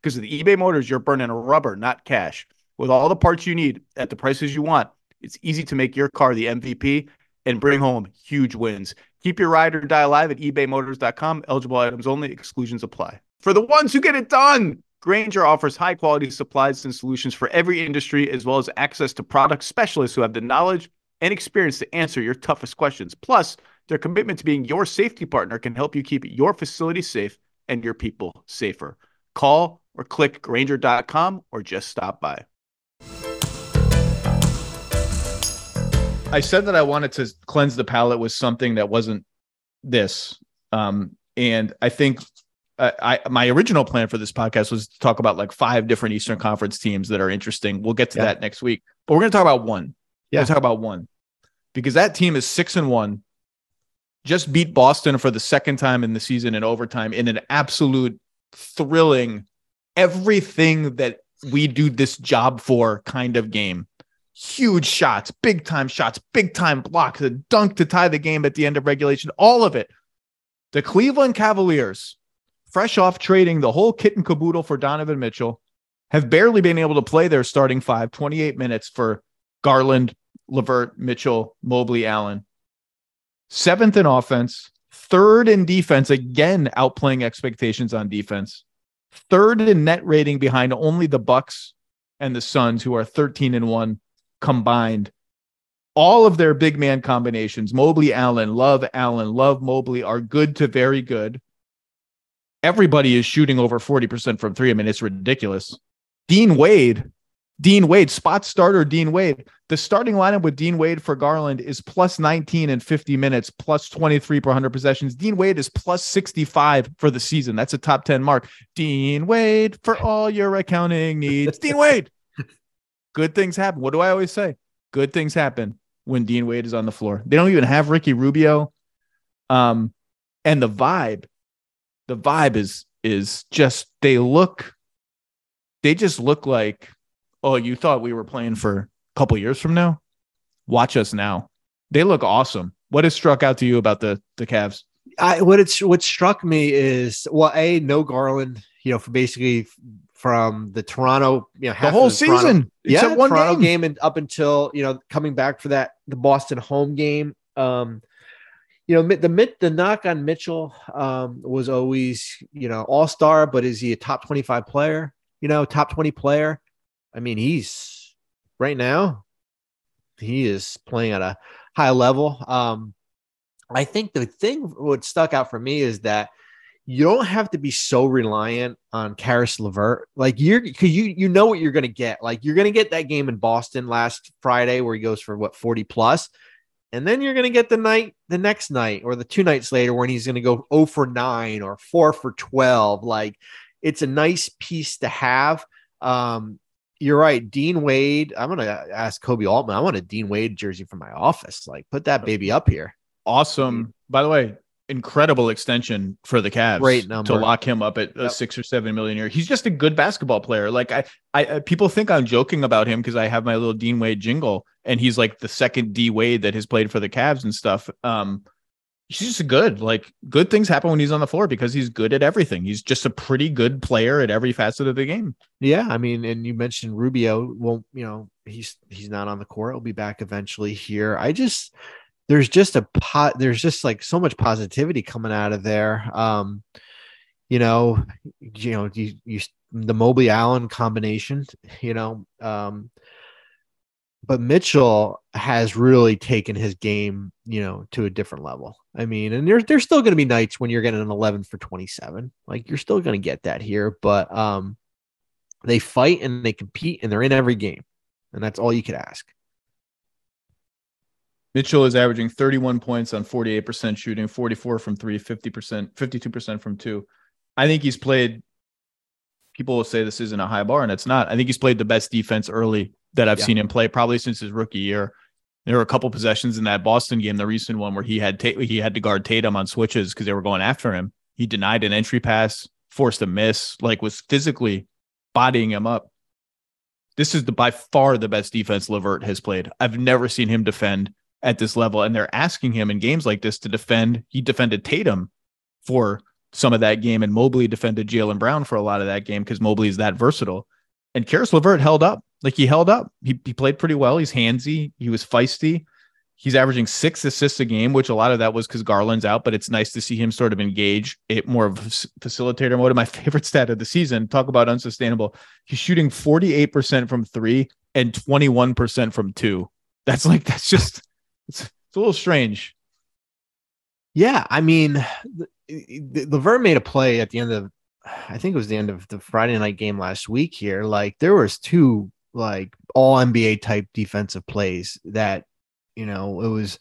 Because with eBay Motors, you're burning rubber, not cash. With all the parts you need at the prices you want, it's easy to make your car the MVP and bring home huge wins. Keep your ride or die alive at ebaymotors.com. Eligible items only. Exclusions apply. For the ones who get it done, Grainger offers high-quality supplies and solutions for every industry, as well as access to product specialists who have the knowledge and experience to answer your toughest questions. Plus, their commitment to being your safety partner can help you keep your facility safe and your people safer. Call or click Grainger.com or just stop by. I said that I wanted to cleanse the palate with something that wasn't this. And I think my original plan for this podcast was to talk about like 5 different Eastern Conference teams that are interesting. We'll get to that next week, but we're going to talk about one. Yeah. We're going to talk about one because that team is 6-1. Just beat Boston for the second time in the season in overtime in an absolute thrilling, everything that we do this job for kind of game. Huge shots, big time blocks, a dunk to tie the game at the end of regulation, all of it. The Cleveland Cavaliers, fresh off trading the whole kit and caboodle for Donovan Mitchell, have barely been able to play their starting 5, 28 minutes for Garland, LeVert, Mitchell, Mobley, Allen. 7th in offense, 3rd in defense, again outplaying expectations on defense. 3rd in net rating behind only the Bucks and the Suns, who are 13-1 combined. All of their big man combinations, Mobley, Allen, Love, Mobley, are good to very good. Everybody is shooting over 40% from 3. I mean, it's ridiculous. Dean Wade, spot starter Dean Wade. The starting lineup with Dean Wade for Garland is plus 19 in 50 minutes, plus 23 per 100 possessions. Dean Wade is plus 65 for the season. That's a top 10 mark. Dean Wade for all your accounting needs. Dean Wade. Good things happen. What do I always say? Good things happen when Dean Wade is on the floor. They don't even have Ricky Rubio. And the vibe is just, they just look like, oh, you thought we were playing for a couple years from now? Watch us now. They look awesome. What has struck out to you about the Cavs? What struck me is, well, A, no Garland, for basically from the Toronto, half the whole season, Toronto, except one Toronto game and up until, coming back for the Boston home game. The knock on Mitchell was always, all-star, but is he a top 25 player? Top 20 player? I mean, he's right now, he is playing at a high level. I think the thing what stuck out for me is that you don't have to be so reliant on Karis LeVert. Like you know what you're going to get. Like you're going to get that game in Boston last Friday where he goes for 40 plus. And then you're going to get the next night or the 2 nights later when he's going to go 0-for-9 or 4-for-12. Like it's a nice piece to have. You're right. Dean Wade. I'm going to ask Kobe Altman. I want a Dean Wade jersey for my office. Like put that baby up here. Awesome. By the way, incredible extension for the Cavs. Great number. To lock him up at $6 or $7 million a year. He's just a good basketball player. Like I people think I'm joking about him because I have my little Dean Wade jingle and he's like the second D Wade that has played for the Cavs and stuff. he's just good. Like, good things happen when he's on the floor because he's good at everything. He's just a pretty good player at every facet of the game. Yeah. I mean, and you mentioned Rubio won't, you know, he's not on the court. He'll be back eventually here. There's just like so much positivity coming out of there. The Mobley Allen combination, but Mitchell has really taken his game, to a different level. I mean, and there's still going to be nights when you're getting an 11 for 27, like you're still going to get that here, but they fight and they compete and they're in every game. And that's all you could ask. Mitchell is averaging 31 points on 48% shooting, 44 from three, 50%, 52% from two. I think he's played. People will say this isn't a high bar, and it's not. I think he's played the best defense early that I've seen him play, probably since his rookie year. There were a couple possessions in that Boston game, the recent one, where he had to guard Tatum on switches because they were going after him. He denied an entry pass, forced a miss, like was physically bodying him up. This is by far the best defense LeVert has played. I've never seen him defend at this level, and they're asking him in games like this to defend. He defended Tatum for some of that game, and Mobley defended Jaylen Brown for a lot of that game because Mobley is that versatile. And Karis LeVert held up. Like, he held up. He played pretty well. He's handsy. He was feisty. He's averaging 6 assists a game, which a lot of that was because Garland's out, but it's nice to see him sort of engage it more of a facilitator mode. My favorite stat of the season, talk about unsustainable. He's shooting 48% from three and 21% from two. It's a little strange. Yeah. I mean, LeVert made a play at the end of, I think it was the end of the Friday night game last week here. Like, there was two like all NBA type defensive plays that, I think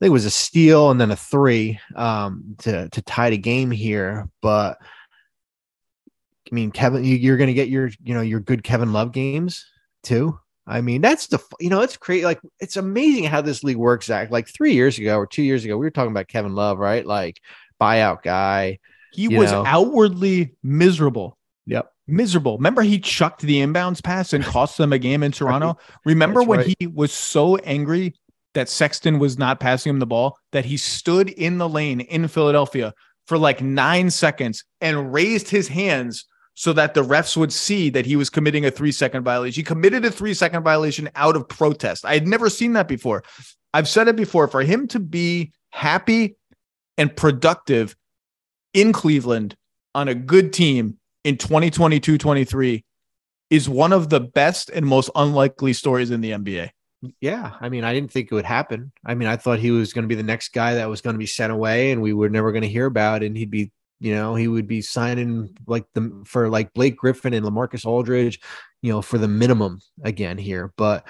it was a steal and then a three to tie the game here. But I mean, Kevin, you're going to get your good Kevin Love games too. I mean, that's it's crazy. Like, it's amazing how this league works, Zach. Like 3 years ago or 2 years ago, we were talking about Kevin Love, right? Like, buyout guy. He was outwardly miserable. Yep. Miserable. Remember, he chucked the inbounds pass and cost them a game in Toronto. Remember when he was so angry that Sexton was not passing him the ball that he stood in the lane in Philadelphia for like 9 seconds and raised his hands so that the refs would see that he was committing a 3-second violation. He committed a 3-second violation out of protest. I had never seen that before. I've said it before, for him to be happy and productive in Cleveland on a good team in 2022-23 is one of the best and most unlikely stories in the NBA. Yeah. I mean, I didn't think it would happen. I mean, I thought he was going to be the next guy that was going to be sent away and we were never going to hear about it, and he'd be, he would be signing for Blake Griffin and LaMarcus Aldridge, for the minimum again here, but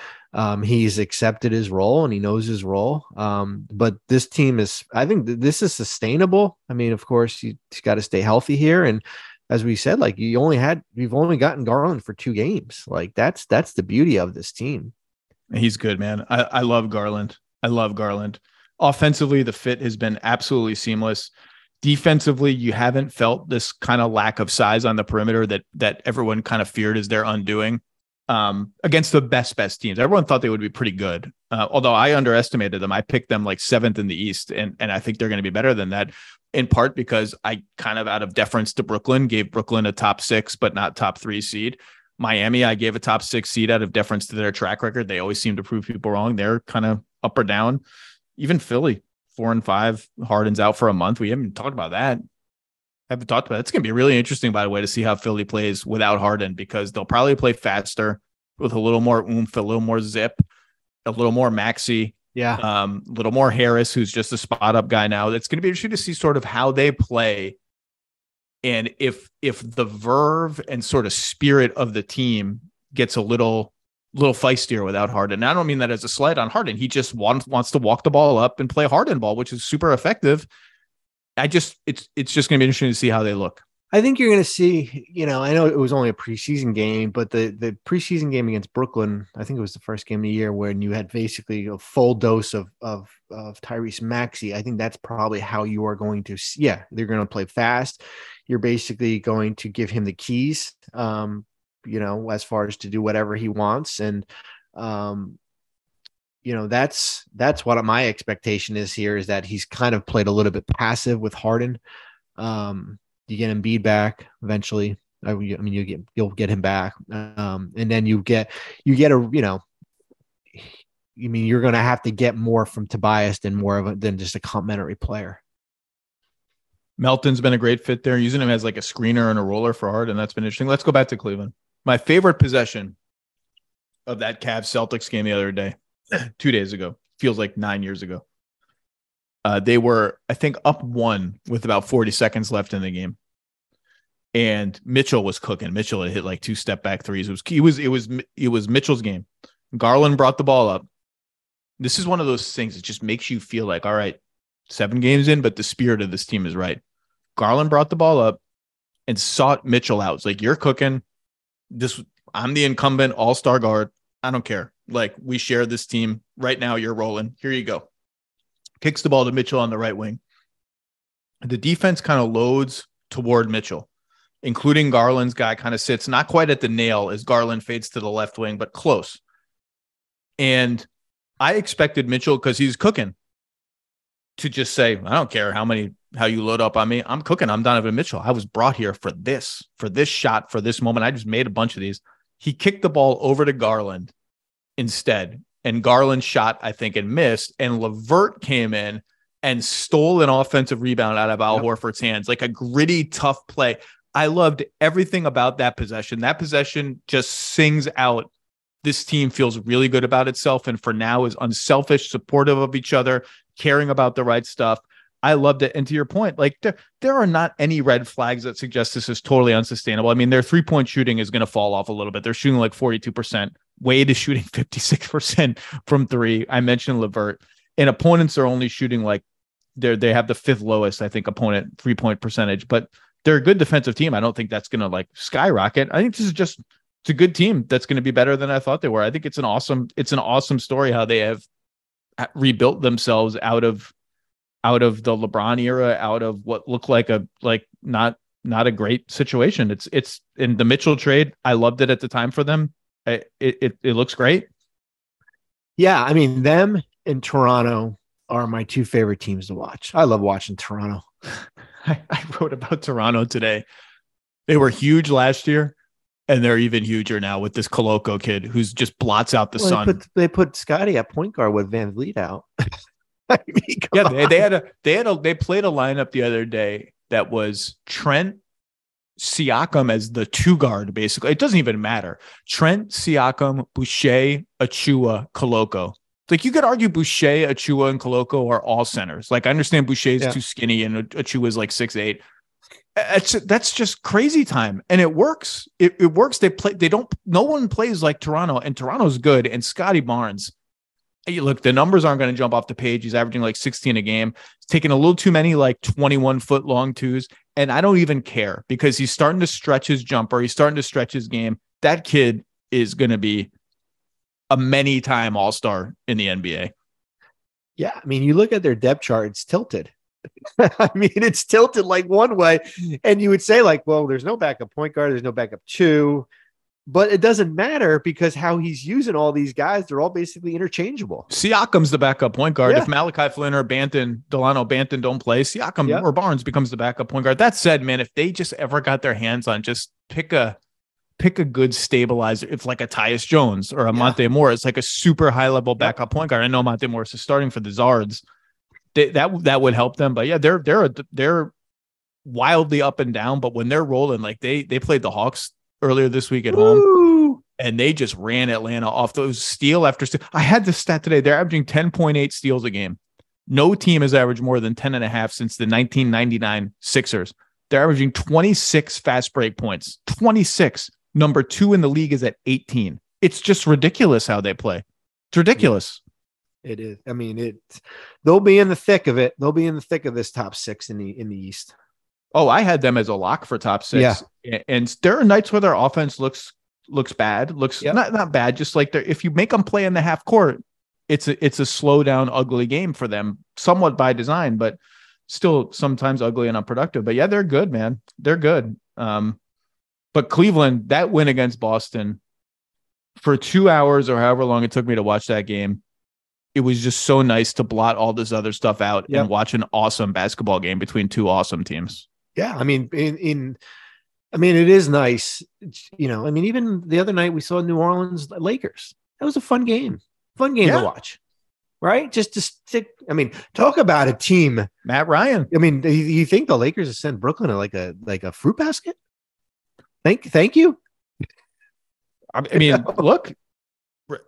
he's accepted his role and he knows his role. But this team is, I think this is sustainable. I mean, of course he's got to stay healthy here. And as we said, like, you've only gotten Garland for 2 games. Like, that's the beauty of this team. He's good, man. I love Garland. Offensively, the fit has been absolutely seamless. Defensively, you haven't felt this kind of lack of size on the perimeter that everyone kind of feared is their undoing against the best teams. Everyone thought they would be pretty good, although I underestimated them. I picked them like 7th in the East, and I think they're going to be better than that, in part because I kind of, out of deference to Brooklyn, gave Brooklyn a top 6 but not top 3 seed. Miami, I gave a top 6 seed out of deference to their track record. They always seem to prove people wrong. They're kind of up or down. Even Philly. 4-5, Harden's out for a month. We haven't talked about that. It's going to be really interesting, by the way, to see how Philly plays without Harden, because they'll probably play faster with a little more oomph, a little more zip, a little more Maxey, a little more Harris, who's just a spot up guy now. It's going to be interesting to see sort of how they play, and if the verve and sort of spirit of the team gets a little feistier without Harden. And I don't mean that as a slight on Harden. He just wants to walk the ball up and play Harden ball, which is super effective. It's just going to be interesting to see how they look. I think you're going to see, I know it was only a preseason game, but the preseason game against Brooklyn, I think it was the first game of the year when you had basically a full dose of Tyrese Maxey. I think that's probably how you are going to see. Yeah. They're going to play fast. You're basically going to give him the keys, as far as to do whatever he wants. And you know, that's what my expectation is here, is that he's kind of played a little bit passive with Harden. You get Embiid back eventually. I mean, you'll get him back. And then you're going to have to get more from Tobias than just a complimentary player. Melton's been a great fit there, using him as like a screener and a roller for Harden. That's been interesting. Let's go back to Cleveland. My favorite possession of that Cavs Celtics game the other day, 2 days ago, feels like 9 years ago. They were, I think, up one with about 40 seconds left in the game. And Mitchell was cooking. Mitchell had hit like two step back threes. It was Mitchell's game. Garland brought the ball up. This is one of those things that just makes you feel like, all right, 7 games in, but the spirit of this team is right. Garland brought the ball up and sought Mitchell out. It's like, you're cooking. I'm the incumbent all-star guard. I don't care. Like, we share this team right now. You're rolling. Here you go. Kicks the ball to Mitchell on the right wing. The defense kind of loads toward Mitchell, including Garland's guy kind of sits, not quite at the nail as Garland fades to the left wing, but close. And I expected Mitchell, because he's cooking, to just say, I don't care how you load up on me. I'm cooking. I'm Donovan Mitchell. I was brought here for this shot, for this moment. I just made a bunch of these. He kicked the ball over to Garland instead. And Garland shot, I think, and missed. And LeVert came in and stole an offensive rebound out of Al Horford's hands. Like a gritty, tough play. I loved everything about that possession. That possession just sings out, this team feels really good about itself, and for now is unselfish, supportive of each other, caring about the right stuff. I loved it. And to your point, like, there are not any red flags that suggest this is totally unsustainable. I mean, their three-point shooting is going to fall off a little bit. They're shooting like 42%. Wade is shooting 56% from three. I mentioned LeVert. And opponents are only shooting like they have the fifth lowest, I think, opponent three-point percentage. But they're a good defensive team. I don't think that's going to like skyrocket. I think this is just, it's a good team that's going to be better than I thought they were. I think it's an awesome story how they have rebuilt themselves out of the LeBron era, out of what looked like not a great situation. It's in the Mitchell trade. I loved it at the time for them. It looks great. Yeah, I mean, them and Toronto are my two favorite teams to watch. I love watching Toronto. I wrote about Toronto today. They were huge last year, and they're even huger now with this Koloko kid who's just blots out the sun. They put Scotty at point guard with Van Vliet out. I mean, yeah, they played a lineup the other day that was Trent, Siakam as the two guard, basically. It doesn't even matter. Trent, Siakam, Boucher, Achua, Koloko. Like, you could argue Boucher, Achua, and Koloko are all centers. Like, I understand Boucher's too skinny and Achua is like 6'8". That's just crazy time. And it works. It works. No one plays like Toronto, and Toronto's good. And Scotty Barnes, you look, the numbers aren't going to jump off the page. He's averaging like 16 a game. He's taking a little too many, like 21-foot long twos. And I don't even care, because he's starting to stretch his jumper. He's starting to stretch his game. That kid is going to be a many-time all-star in the NBA. Yeah, I mean, you look at their depth chart, it's tilted. I mean, it's tilted like one way, and you would say like, well, there's no backup point guard, there's no backup two, but it doesn't matter because how he's using all these guys, they're all basically interchangeable. Siakam's the backup point guard. Yeah. If Malachi Flynn or Delano Banton don't play, Siakam or Barnes becomes the backup point guard. That said, man, if they just ever got their hands on, just pick a good stabilizer. It's like a Tyus Jones or a Monte Morris. It's like a super high level backup point guard. I know Monte Morris is starting for the Zards. That would help them. But yeah, they're wildly up and down. But when they're rolling, like they played the Hawks earlier this week at home, and they just ran Atlanta off those steal after steal. I had this stat today. They're averaging 10.8 steals a game. No team has averaged more than 10.5 since the 1999 Sixers. They're averaging 26 fast break points. 26. Number 2 in the league is at 18. It's just ridiculous how they play. It's ridiculous. It is. I mean, they'll be in the thick of it. They'll be in the thick of this top 6 in the East. Oh, I had them as a lock for top 6. Yeah. And there are nights where their offense looks bad, not bad. Just like if you make them play in the half court, it's a slow down, ugly game for them, somewhat by design, but still sometimes ugly and unproductive. But yeah, they're good, man. They're good. But Cleveland, that win against Boston, for 2 hours or however long it took me to watch that game, it was just so nice to blot all this other stuff out and watch an awesome basketball game between two awesome teams. Yeah. I mean, it is nice. You know, I mean, even the other night we saw New Orleans Lakers. That was a fun game to watch. Right. Just to stick. I mean, talk about a team. Matt Ryan. I mean, you think the Lakers have sent Brooklyn like a fruit basket? Thank you. I mean, look,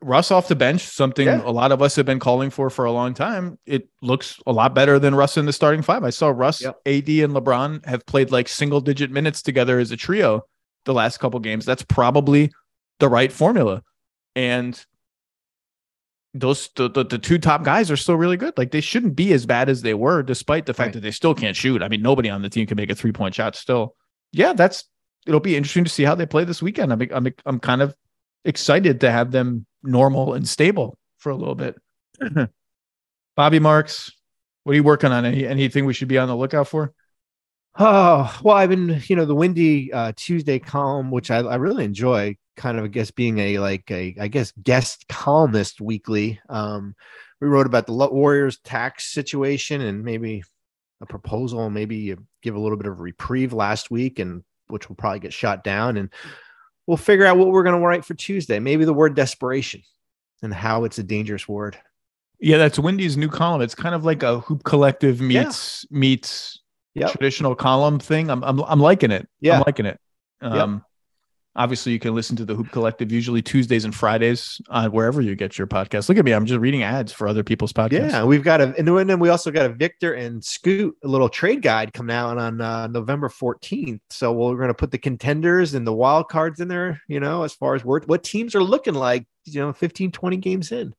Russ off the bench, something a lot of us have been calling for a long time. It looks a lot better than Russ in the starting five. I saw Russ, AD, and LeBron have played like single-digit minutes together as a trio the last couple games. That's probably the right formula. And those the two top guys are still really good. Like, they shouldn't be as bad as they were, despite the fact that they still can't shoot. I mean, nobody on the team can make a three-point shot still. Yeah, it'll be interesting to see how they play this weekend. I'm kind of excited to have them normal and stable for a little bit. Bobby Marks, what are you working on? Anything we should be on the lookout for? Oh, well, I've been, the Windy Tuesday column, which I really enjoy, kind of, I guess, being a guest columnist weekly. We wrote about the Warriors tax situation and maybe a proposal, maybe you give a little bit of reprieve last week, and which will probably get shot down. And we'll figure out what we're going to write for Tuesday. Maybe the word desperation and how it's a dangerous word. Yeah, that's Wendy's new column. It's kind of like a Hoop Collective meets traditional column thing. I'm liking it. Yeah. I'm liking it. Obviously, you can listen to the Hoop Collective usually Tuesdays and Fridays on wherever you get your podcast. Look at me. I'm just reading ads for other people's podcasts. Yeah, we've got and then we also got a Victor and Scoot, a little trade guide coming out on November 14th. So we're going to put the contenders and the wild cards in there, as far as what teams are looking like, 15, 20 games in.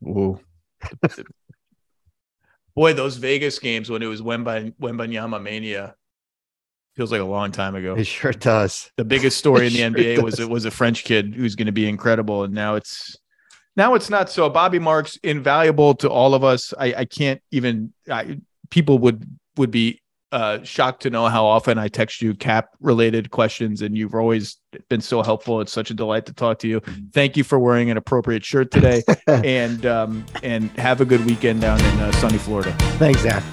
Whoa. Boy, those Vegas games when it was Wembanyama mania. Feels like a long time ago. It sure does. The biggest story in the NBA was a French kid who's going to be incredible, and now it's not so. Bobby Marks, invaluable to all of us. I can't even. People would be shocked to know how often I text you cap related questions, and you've always been so helpful. It's such a delight to talk to you. Thank you for wearing an appropriate shirt today, and have a good weekend down in sunny Florida. Thanks, Zach.